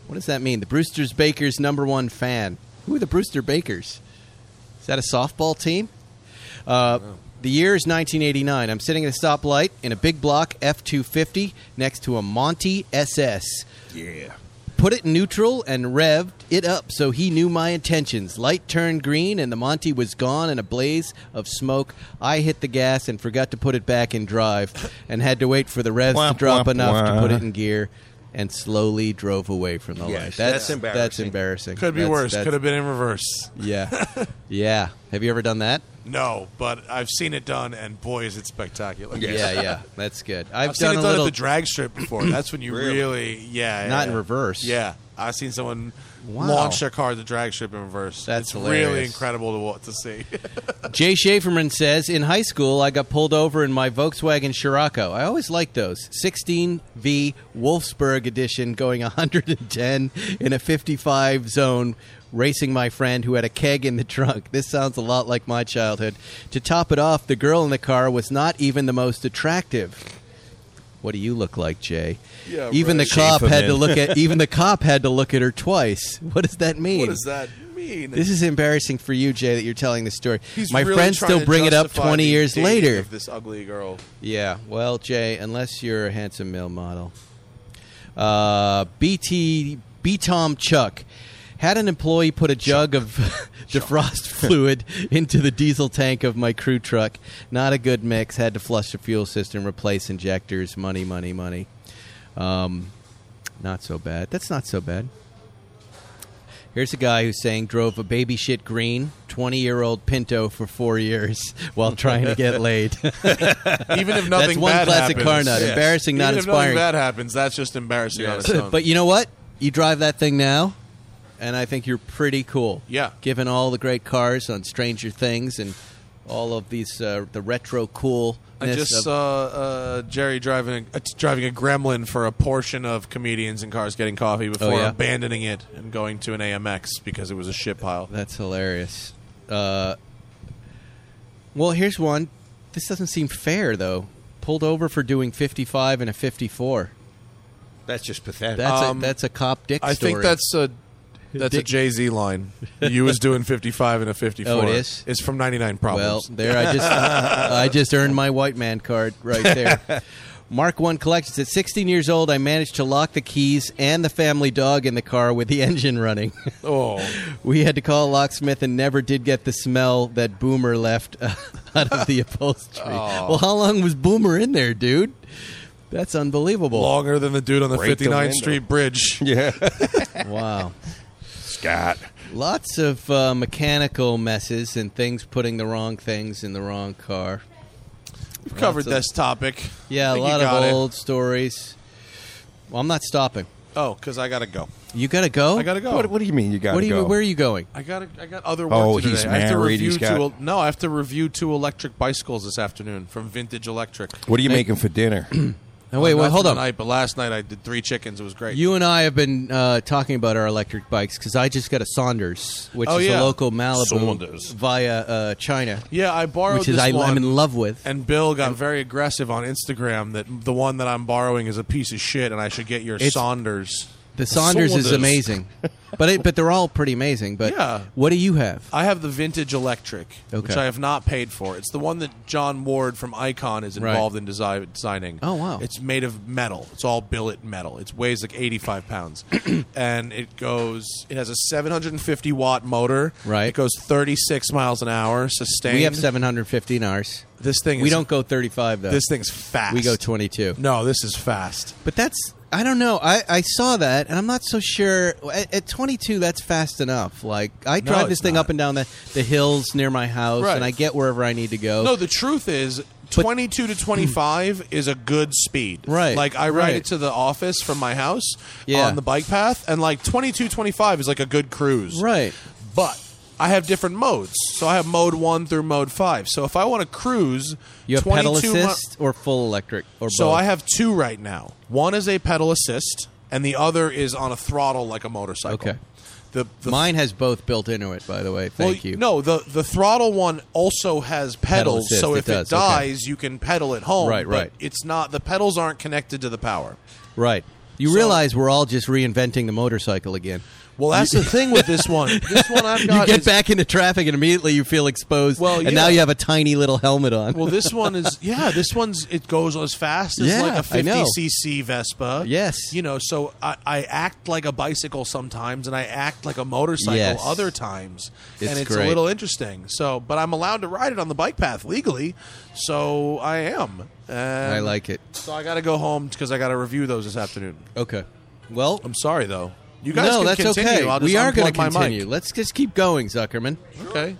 What does that mean? The Brewster's Bakers number one fan. Who are the Brewster Bakers? Is that a softball team? Uh The year is nineteen eighty-nine. I'm sitting at a stoplight in a big block F two fifty next to a Monty S S. Yeah. Put it in neutral and revved it up so he knew my intentions. Light turned green and the Monty was gone in a blaze of smoke. I hit the gas and forgot to put it back in drive and had to wait for the revs wah, to drop wah, enough wah. To put it in gear. And slowly drove away from the yes, light. That's, that's embarrassing. That's embarrassing. Could be that's, worse. That's, Could have been in reverse. Yeah. yeah. Have you ever done that? No, but I've seen it done, and boy, is it spectacular. Yes. Yeah, yeah. That's good. I've, I've done seen it done little... at the drag strip before. That's when you really, really yeah, yeah. Not yeah. in reverse. Yeah. I've seen someone wow. launch their car at the drag strip in reverse. That's it's hilarious. Really incredible to, to see. Jay Schaeferman says, in high school, I got pulled over in my Volkswagen Scirocco. I always liked those. sixteen V Wolfsburg edition going one hundred ten in a fifty-five zone, racing my friend who had a keg in the trunk. This sounds a lot like my childhood. To top it off, the girl in the car was not even the most attractive. What do you look like, Jay? Yeah, even right. the cop Schaeferman. Had to look at even the cop had to look at her twice. What does that mean? What does that mean? This is embarrassing for you, Jay, that you're telling this story. He's My really friends still bring it up twenty years later. Of this ugly girl. Yeah. Well, Jay, unless you're a handsome male model. Uh, B T B Tom Chuck. Had an employee put a jug of defrost fluid into the diesel tank of my crew truck. Not a good mix. Had to flush the fuel system, replace injectors. Money, money, money. Um, not so bad. That's not so bad. Here's a guy who's saying drove a baby shit green twenty-year-old Pinto for four years while trying to get laid. Even if nothing bad happens. That's one classic happens. Car nut. Yes. Embarrassing, Even not inspiring. Even if nothing bad happens, that's just embarrassing yes. on its own. But you know what? You drive that thing now, and I think you're pretty cool. Yeah. Given all the great cars on Stranger Things and all of these, uh, the retro cool. I just of- saw uh, Jerry driving a, uh, driving a Gremlin for a portion of Comedians in Cars Getting Coffee before oh, yeah? abandoning it and going to an A M X because it was a shit pile. That's hilarious. Uh, well, here's one. This doesn't seem fair, though. Pulled over for doing fifty-five and a fifty-four. That's just pathetic. That's, um, a, that's a cop dick story. I think that's a... That's Dick. A Jay-Z line. You was doing fifty-five and a fifty-four. Oh, it is? It's from ninety-nine Problems. Well, there I just I just earned my white man card right there. Mark One Collections. At sixteen years old, I managed to lock the keys and the family dog in the car with the engine running. Oh. We had to call a locksmith and never did get the smell that Boomer left out of the upholstery. Oh. Well, how long was Boomer in there, dude? That's unbelievable. Longer than the dude on the Break fifty-ninth the Street Bridge. Yeah. Wow. Got. Lots of uh, mechanical messes and things putting the wrong things in the wrong car. We've Lots covered of, this topic. Yeah, a lot of old it. stories. Well, I'm not stopping. Oh, because I gotta go. You gotta go. I gotta go. What, what do you mean you gotta what do you, go? Where are you going? I got. I got other work oh, to do. He's today. Married. I have to review he's got... two, no, I have to review two electric bicycles this afternoon from Vintage Electric. What are you I, making for dinner? No, wait, well, wait, hold on. Night, but last night I did three chickens. It was great. You and I have been uh, talking about our electric bikes because I just got a Saunders, which oh, is yeah. a local Malibu Saunders. via uh, China. Yeah, I borrowed which this is, one. I'm in love with. And Bill got and very aggressive on Instagram that the one that I'm borrowing is a piece of shit and I should get your Saunders. The Saunders, Saunders is amazing. but it, but they're all pretty amazing. But yeah. What do you have? I have the Vintage Electric, okay. which I have not paid for. It's the one that John Ward from Icon is involved right. in desi- designing. Oh, wow. It's made of metal. It's all billet metal. It weighs like eighty-five pounds. And it goes. It has a seven hundred fifty watt motor. Right. It goes thirty-six miles an hour sustained. We have seven hundred fifty in ours. This thing is, we don't go thirty-five, though. This thing's fast. We go twenty-two. No, this is fast. But that's... I don't know. I, I saw that, and I'm not so sure. At, at twenty-two, that's fast enough. Like I drive no, this thing not. up and down the, the hills near my house, right. and I get wherever I need to go. No, the truth is, but, twenty-two to twenty-five is a good speed. Right. Like, I ride right. it to the office from my house yeah. on the bike path, and, like, twenty-two, twenty-five is, like, a good cruise. Right. But I have different modes. So I have mode one through mode five. So if I want to cruise... You have pedal assist mi- or full electric? Or so both? I have two right now. One is a pedal assist, and the other is on a throttle like a motorcycle. Okay. The, the Mine has both built into it, by the way. Thank well, you. No, the, the throttle one also has pedals, pedal assist, so if it, it dies, okay. you can pedal it home. Right, right. But it's not, the pedals aren't connected to the power. Right. You so, realize we're all just reinventing the motorcycle again. Well, that's the thing with this one. This one I've got. You get is, back into traffic and immediately you feel exposed. Well, yeah. And now you have a tiny little helmet on. Well, this one is yeah. This one's it goes as fast as yeah, like a fifty cc Vespa. Yes, you know. So I, I act like a bicycle sometimes, and I act like a motorcycle yes. other times, it's and it's great. a little interesting. So, but I'm allowed to ride it on the bike path legally, so I am. And I like it. So I got to go home because I got to review those this afternoon. Okay. Well, I'm sorry though. You guys no, can that's continue. Okay. I'll just we are going to continue. Let's just keep going, Zuckerman. Okay.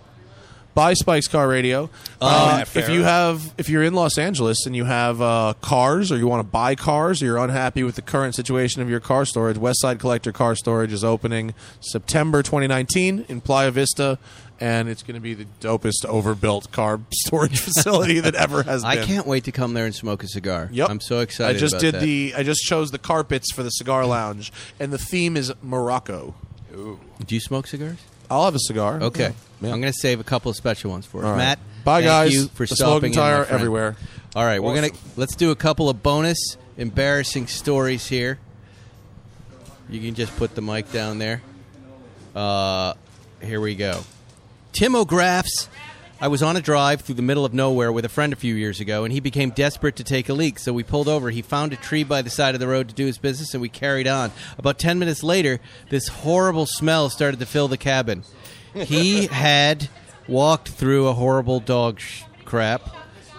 Buy Spike's Car Radio. Um, uh, if you have, if you're in Los Angeles and you have uh, cars, or you want to buy cars, or you're unhappy with the current situation of your car storage, Westside Collector Car Storage is opening September twenty nineteen in Playa Vista, and it's going to be the dopest overbuilt car storage facility that ever has been. I can't wait to come there and smoke a cigar. Yep. I'm so excited. I just about did that. the. I just chose the carpets for the cigar lounge, and the theme is Morocco. Ooh. Do you smoke cigars? I'll have a cigar. Okay. Yeah. Yeah. I'm going to save a couple of special ones for us. Right. Matt, bye, thank guys. you for the stopping in, my friend. Everywhere. All right, awesome. We're going to let's do a couple of bonus embarrassing stories here. You can just put the mic down there. Uh, here we go. Tim O'Graff's. I was on a drive through the middle of nowhere with a friend a few years ago, and he became desperate to take a leak, so we pulled over. He found a tree by the side of the road to do his business, and we carried on. About ten minutes later, this horrible smell started to fill the cabin. He had walked through a horrible dog sh- crap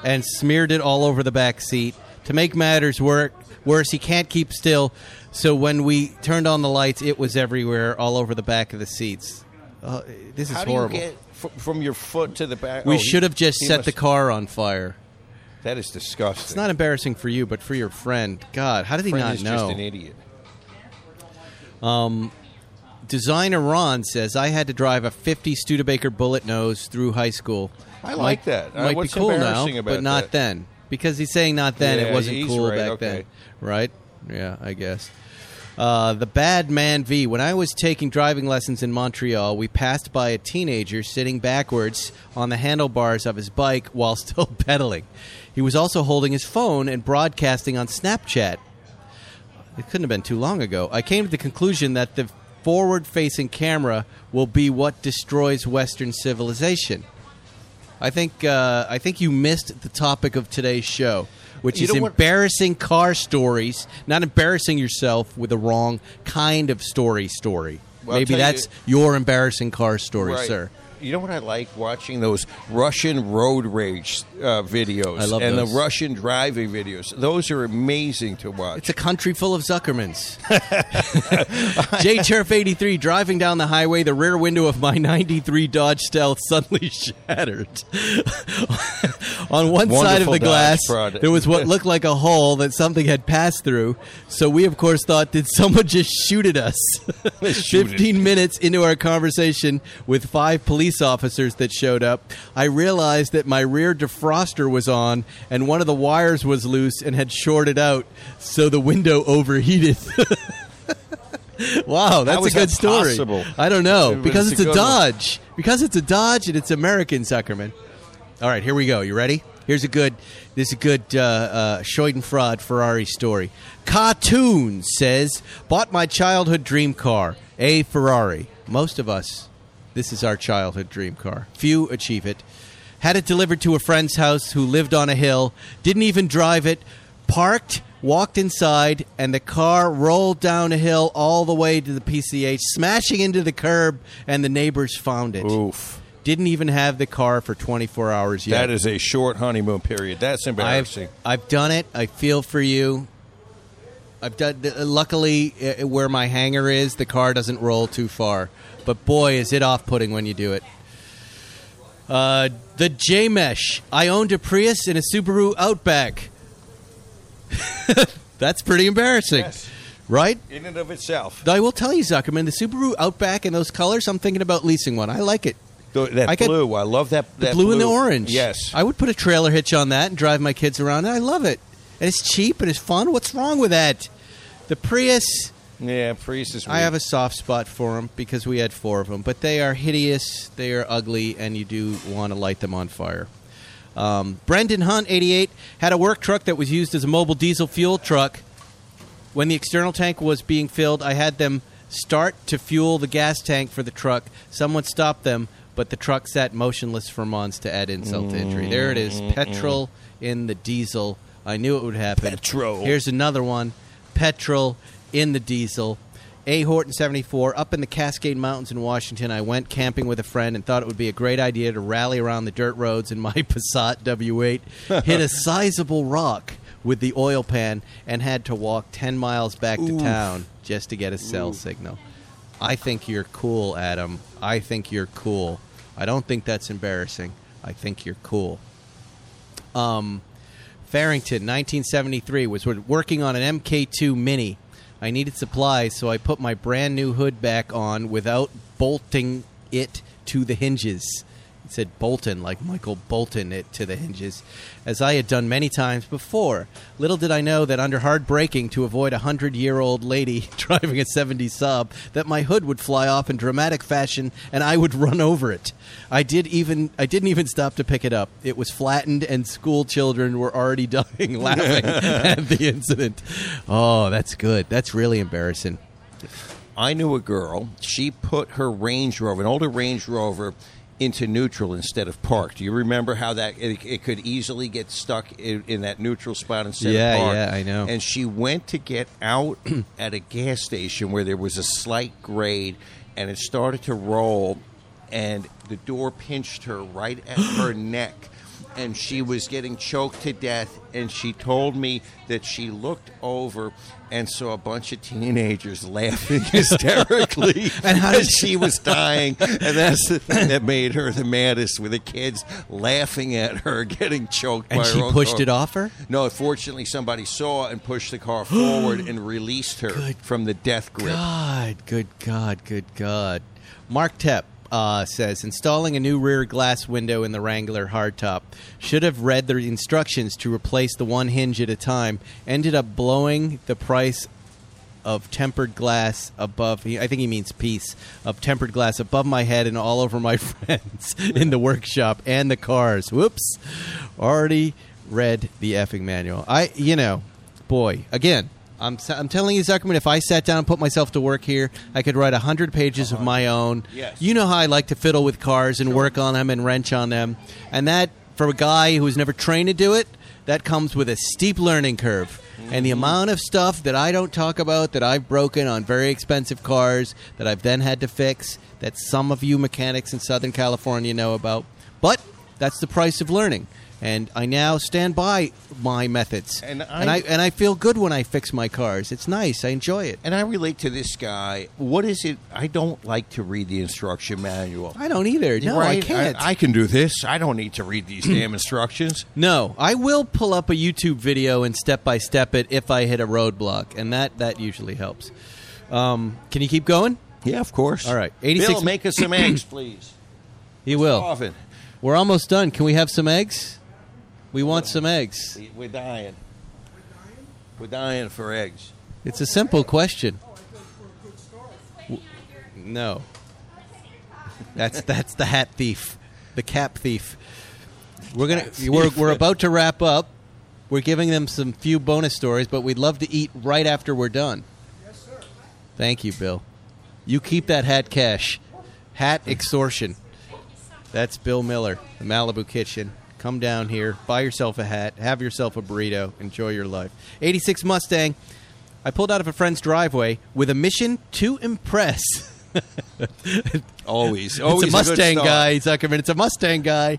and smeared it all over the back seat. To make matters work, worse, he can't keep still, so when we turned on the lights, it was everywhere, all over the back of the seats. Uh, this is How horrible. How do you get f- from your foot to the back? We oh, should he, have just set must... the car on fire. That is disgusting. It's not embarrassing for you, but for your friend. God, how did he friend not know? Just an idiot. Um, designer Ron says, I had to drive a fifty Studebaker Bullet Nose through high school. I like might, that. Might uh, what's be cool now, about but not that? Then. Because he's saying not then. Yeah, it wasn't cool right, back okay. then. Right? Yeah, I guess. Uh, the Bad Man V. When I was taking driving lessons in Montreal, we passed by a teenager sitting backwards on the handlebars of his bike while still pedaling. He was also holding his phone and broadcasting on Snapchat. It couldn't have been too long ago. I came to the conclusion that the forward-facing camera will be what destroys Western civilization. I think uh, I think you missed the topic of today's show, which you is embarrassing want... car stories, not embarrassing yourself with the wrong kind of story story. Well, maybe that's you... your embarrassing car story, right. sir. You know what I like? Watching those Russian road rage uh, videos. I love and those. The Russian driving videos. Those are amazing to watch. It's a country full of Zuckermans. J Turf eighty-three, driving down the highway, the rear window of my ninety-three Dodge Stealth suddenly shattered. On one Wonderful side of the Dodge glass, product. There was what looked like a hole that something had passed through. So we, of course, thought, did someone just shoot at us? Shoot fifteen it. Minutes into our conversation with five police officers that showed up, I realized that my rear defroster was on and one of the wires was loose and had shorted out, so the window overheated. Wow, that's a good story. Possible? I don't know. It's, because it's, it's a, a Dodge. One. Because it's a Dodge and it's American, Zuckerman. All right, here we go. You ready? Here's a good, this is a good uh, uh, Schadenfreude Ferrari story. Cartoon says, bought my childhood dream car, a Ferrari. Most of us. This is our childhood dream car. Few achieve it. Had it delivered to a friend's house who lived on a hill, didn't even drive it, parked, walked inside, and the car rolled down a hill all the way to the P C H, smashing into the curb, and the neighbors found it. Oof. Didn't even have the car for twenty-four hours yet. That is a short honeymoon period. That's embarrassing. I've, I've done it. I feel for you. I've done. Luckily, where my hangar is, the car doesn't roll too far. But boy, is it off-putting when you do it. Uh, the J-Mesh. I owned a Prius and a Subaru Outback. That's pretty embarrassing. Yes. Right? In and of itself. I will tell you, Zuckerman, the Subaru Outback and those colors, I'm thinking about leasing one. I like it. The, that I blue. Got, I love that, that the blue, blue and the orange. Yes. I would put a trailer hitch on that and drive my kids around. I love it. And it's cheap and it's fun. What's wrong with that? The Prius... Yeah, Prius is weird. I have a soft spot for them because we had four of them. But they are hideous, they are ugly, and you do want to light them on fire. Um, Brendan Hunt, eighty-eight, had a work truck that was used as a mobile diesel fuel truck. When the external tank was being filled, I had them start to fuel the gas tank for the truck. Someone stopped them, but the truck sat motionless for months to add insult to injury. There it is, petrol in the diesel. I knew it would happen. Petrol. Here's another one, petrol in the diesel. A. Horton, seventy-four, up in the Cascade Mountains in Washington, I went camping with a friend and thought it would be a great idea to rally around the dirt roads in my Passat W eight, hit a sizable rock with the oil pan, and had to walk ten miles back to Oof. Town just to get a cell Oof. Signal. I think you're cool, Adam. I think you're cool. I don't think that's embarrassing. I think you're cool. Um, Farrington, nineteen seventy-three, was working on an M K two Mini. I needed supplies, so I put my brand new hood back on without bolting it to the hinges. It said Bolton, like Michael Bolton it to the hinges, as I had done many times before. Little did I know that under hard braking to avoid a hundred-year-old lady driving a seventy Saab, that my hood would fly off in dramatic fashion and I would run over it. I did even I didn't even stop to pick it up. It was flattened and school children were already dying laughing at the incident. Oh, that's good. That's really embarrassing. I knew a girl. She put her Range Rover, an older Range Rover, into neutral instead of parked. Do you remember how that it, it could easily get stuck in, in that neutral spot instead yeah, of parked? Yeah, yeah, I know. And she went to get out at a gas station where there was a slight grade, and it started to roll, and the door pinched her right at her neck. and she was getting choked to death, and she told me that she looked over and saw a bunch of teenagers laughing hysterically and how did she was dying, and that's the thing that made her the maddest, with the kids laughing at her getting choked and by her own car. And she pushed it off her? No, fortunately somebody saw and pushed the car forward and released her good from the death grip. God, good God, good God. Mark Tepp Uh, says, installing a new rear glass window in the Wrangler hardtop. Should have read the instructions to replace the one hinge at a time. Ended up blowing the price of tempered glass above, I think he means piece, of tempered glass above my head and all over my friends in the workshop and the cars. Whoops. Already read the effing manual. I, you know, boy, again. I'm, I'm telling you, Zuckerman, if I sat down and put myself to work here, I could write one hundred pages uh-huh. of my own. Yes. You know how I like to fiddle with cars and sure. work on them and wrench on them. And that, for a guy who's never trained to do it, that comes with a steep learning curve. Mm-hmm. And the amount of stuff that I don't talk about that I've broken on very expensive cars that I've then had to fix, that some of you mechanics in Southern California know about. But that's the price of learning. And I now stand by my methods. And I, and I and I feel good when I fix my cars. It's nice. I enjoy it. And I relate to this guy. What is it? I don't like to read the instruction manual. I don't either. No, right? I can't. I, I can do this. I don't need to read these damn instructions. No. I will pull up a YouTube video and step-by-step it if I hit a roadblock. And that, that usually helps. Um, can you keep going? Yeah, of course. All right. eighty-six Bill, make us some eggs, please. He will. Often. We're almost done. Can we have some eggs? We want some eggs. We're dying. We're dying for eggs. It's a simple question. No. That's that's the hat thief, the cap thief. We're gonna we're we're about to wrap up. We're giving them some few bonus stories, but we'd love to eat right after we're done. Yes, sir. Thank you, Bill. You keep that hat cash. Hat extortion. That's Bill Miller, the Malibu Kitchen. Come down here, buy yourself a hat, have yourself a burrito, enjoy your life. eighty-six Mustang. I pulled out of a friend's driveway with a mission to impress. always, always. It's a Mustang a guy, Zuckerman. It's a Mustang guy.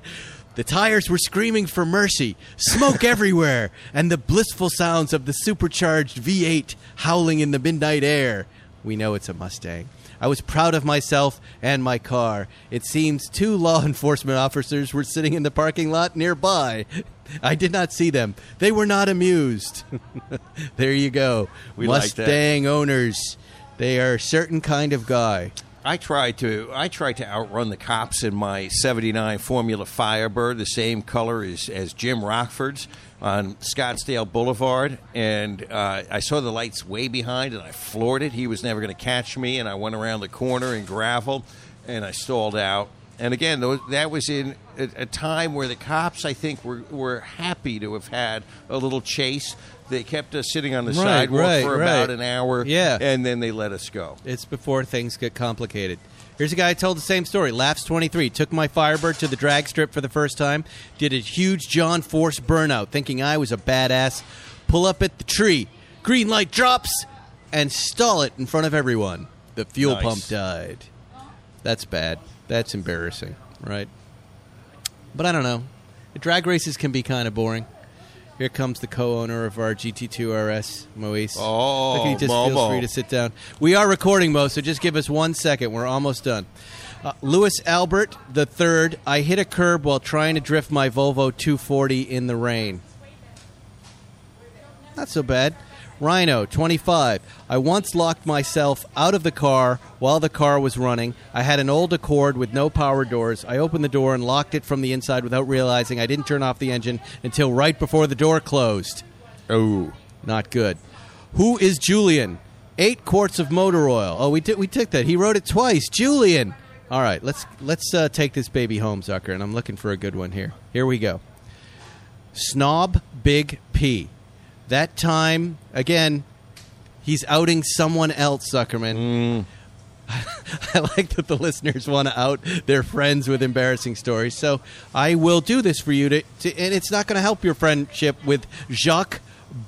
The tires were screaming for mercy, smoke everywhere, and the blissful sounds of the supercharged V eight howling in the midnight air. We know it's a Mustang. I was proud of myself and my car. It seems two law enforcement officers were sitting in the parking lot nearby. I did not see them. They were not amused. There you go. We Mustang like owners. They are a certain kind of guy. I tried to I tried to outrun the cops in my seventy-nine Formula Firebird, the same color as, as Jim Rockford's, on Scottsdale Boulevard, and uh, I saw the lights way behind, and I floored it. He was never going to catch me, and I went around the corner in gravel, and I stalled out. And again, that was in a time where the cops, I think, were, were happy to have had a little chase. They kept us sitting on the right, sidewalk right, for right. about an hour, yeah. and then they let us go. It's before things get complicated. Here's a guy who told the same story. Laughs twenty-three. Took my Firebird to the drag strip for the first time. Did a huge John Force burnout, thinking I was a badass. Pull up at the tree. Green light drops. And stall it in front of everyone. The fuel nice. pump died. That's bad. That's embarrassing, right? But I don't know. Drag races can be kind of boring. Here comes the co-owner of our G T two R S, Moise. Oh, Moise. He just Momo. feels free to sit down. We are recording, Mo, so just give us one second. We're almost done. Uh, Louis Albert the Third. I hit a curb while trying to drift my Volvo two forty in the rain. Not so bad. Rhino, twenty-five. I once locked myself out of the car while the car was running. I had an old Accord with no power doors. I opened the door and locked it from the inside without realizing I didn't turn off the engine until right before the door closed. Oh. Not good. Who is Julian? Eight quarts of motor oil. Oh, we did, we took that. He wrote it twice. Julian. All right, let's, let's uh, take this baby home, Zucker, and I'm looking for a good one here. Here we go. Snob Big P. That time, again, he's outing someone else, Zuckerman. Mm. I like that the listeners want to out their friends with embarrassing stories. So I will do this for you, to, to and it's not going to help your friendship with Jacques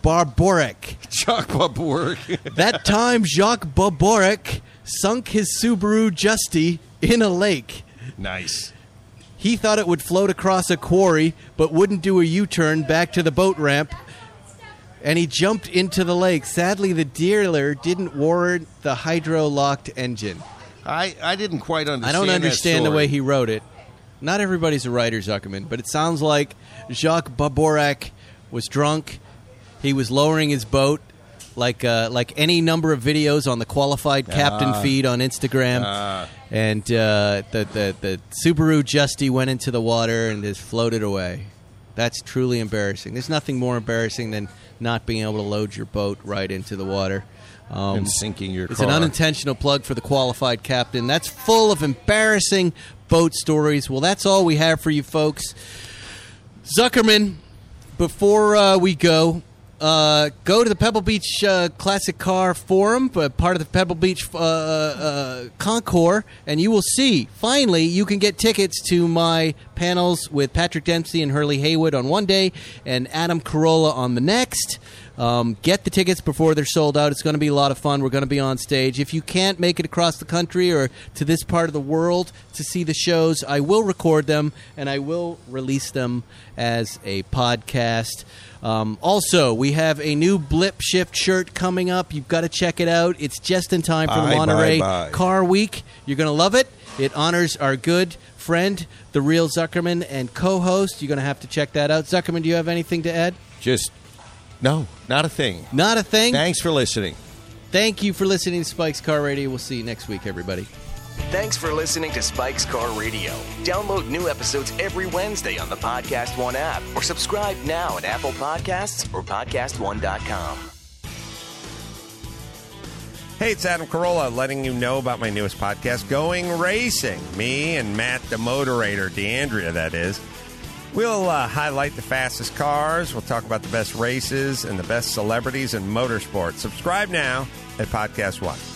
Barborek. Jacques Barborek. That time, Jacques Barborek sunk his Subaru Justy in a lake. Nice. He thought it would float across a quarry, but wouldn't do a U-turn back to the boat ramp, and he jumped into the lake. Sadly, the dealer didn't warrant the hydro-locked engine. I, I didn't quite understand I don't understand the way he wrote it. Not everybody's a writer, Zuckerman, but it sounds like Jacques Baborak was drunk. He was lowering his boat like uh, like any number of videos on the qualified captain uh, feed on Instagram. Uh, and uh, the, the, the Subaru Justy went into the water and just floated away. That's truly embarrassing. There's nothing more embarrassing than not being able to load your boat right into the water. Um, and sinking your it's car. It's an unintentional plug for the qualified captain. That's full of embarrassing boat stories. Well, that's all we have for you folks. Zuckerman, before uh, we go, uh, go to the Pebble Beach uh, Classic Car Forum, uh, part of the Pebble Beach uh, uh, Concours, and you will see. Finally, you can get tickets to my panels with Patrick Dempsey and Hurley Haywood on one day and Adam Carolla on the next. Um, get the tickets before they're sold out. It's going to be a lot of fun. We're going to be on stage. If you can't make it across the country or to this part of the world to see the shows, I will record them, and I will release them as a podcast. Um, also, we have a new Blip Shift shirt coming up. You've got to check it out. It's just in time for bye, the Monterey bye, bye. Car Week. You're going to love it. It honors our good friend, the real Zuckerman, and co-host. You're going to have to check that out. Zuckerman, do you have anything to add? Just... No, not a thing. Not a thing? Thanks for listening. Thank you for listening to Spike's Car Radio. We'll see you next week, everybody. Thanks for listening to Spike's Car Radio. Download new episodes every Wednesday on the Podcast One app or subscribe now at Apple Podcasts or podcast one dot com. Hey, it's Adam Carolla letting you know about my newest podcast, Going Racing. Me and Matt, the moderator, DeAndrea, that is. We'll uh, highlight the fastest cars. We'll talk about the best races and the best celebrities in motorsports. Subscribe now at Podcast One.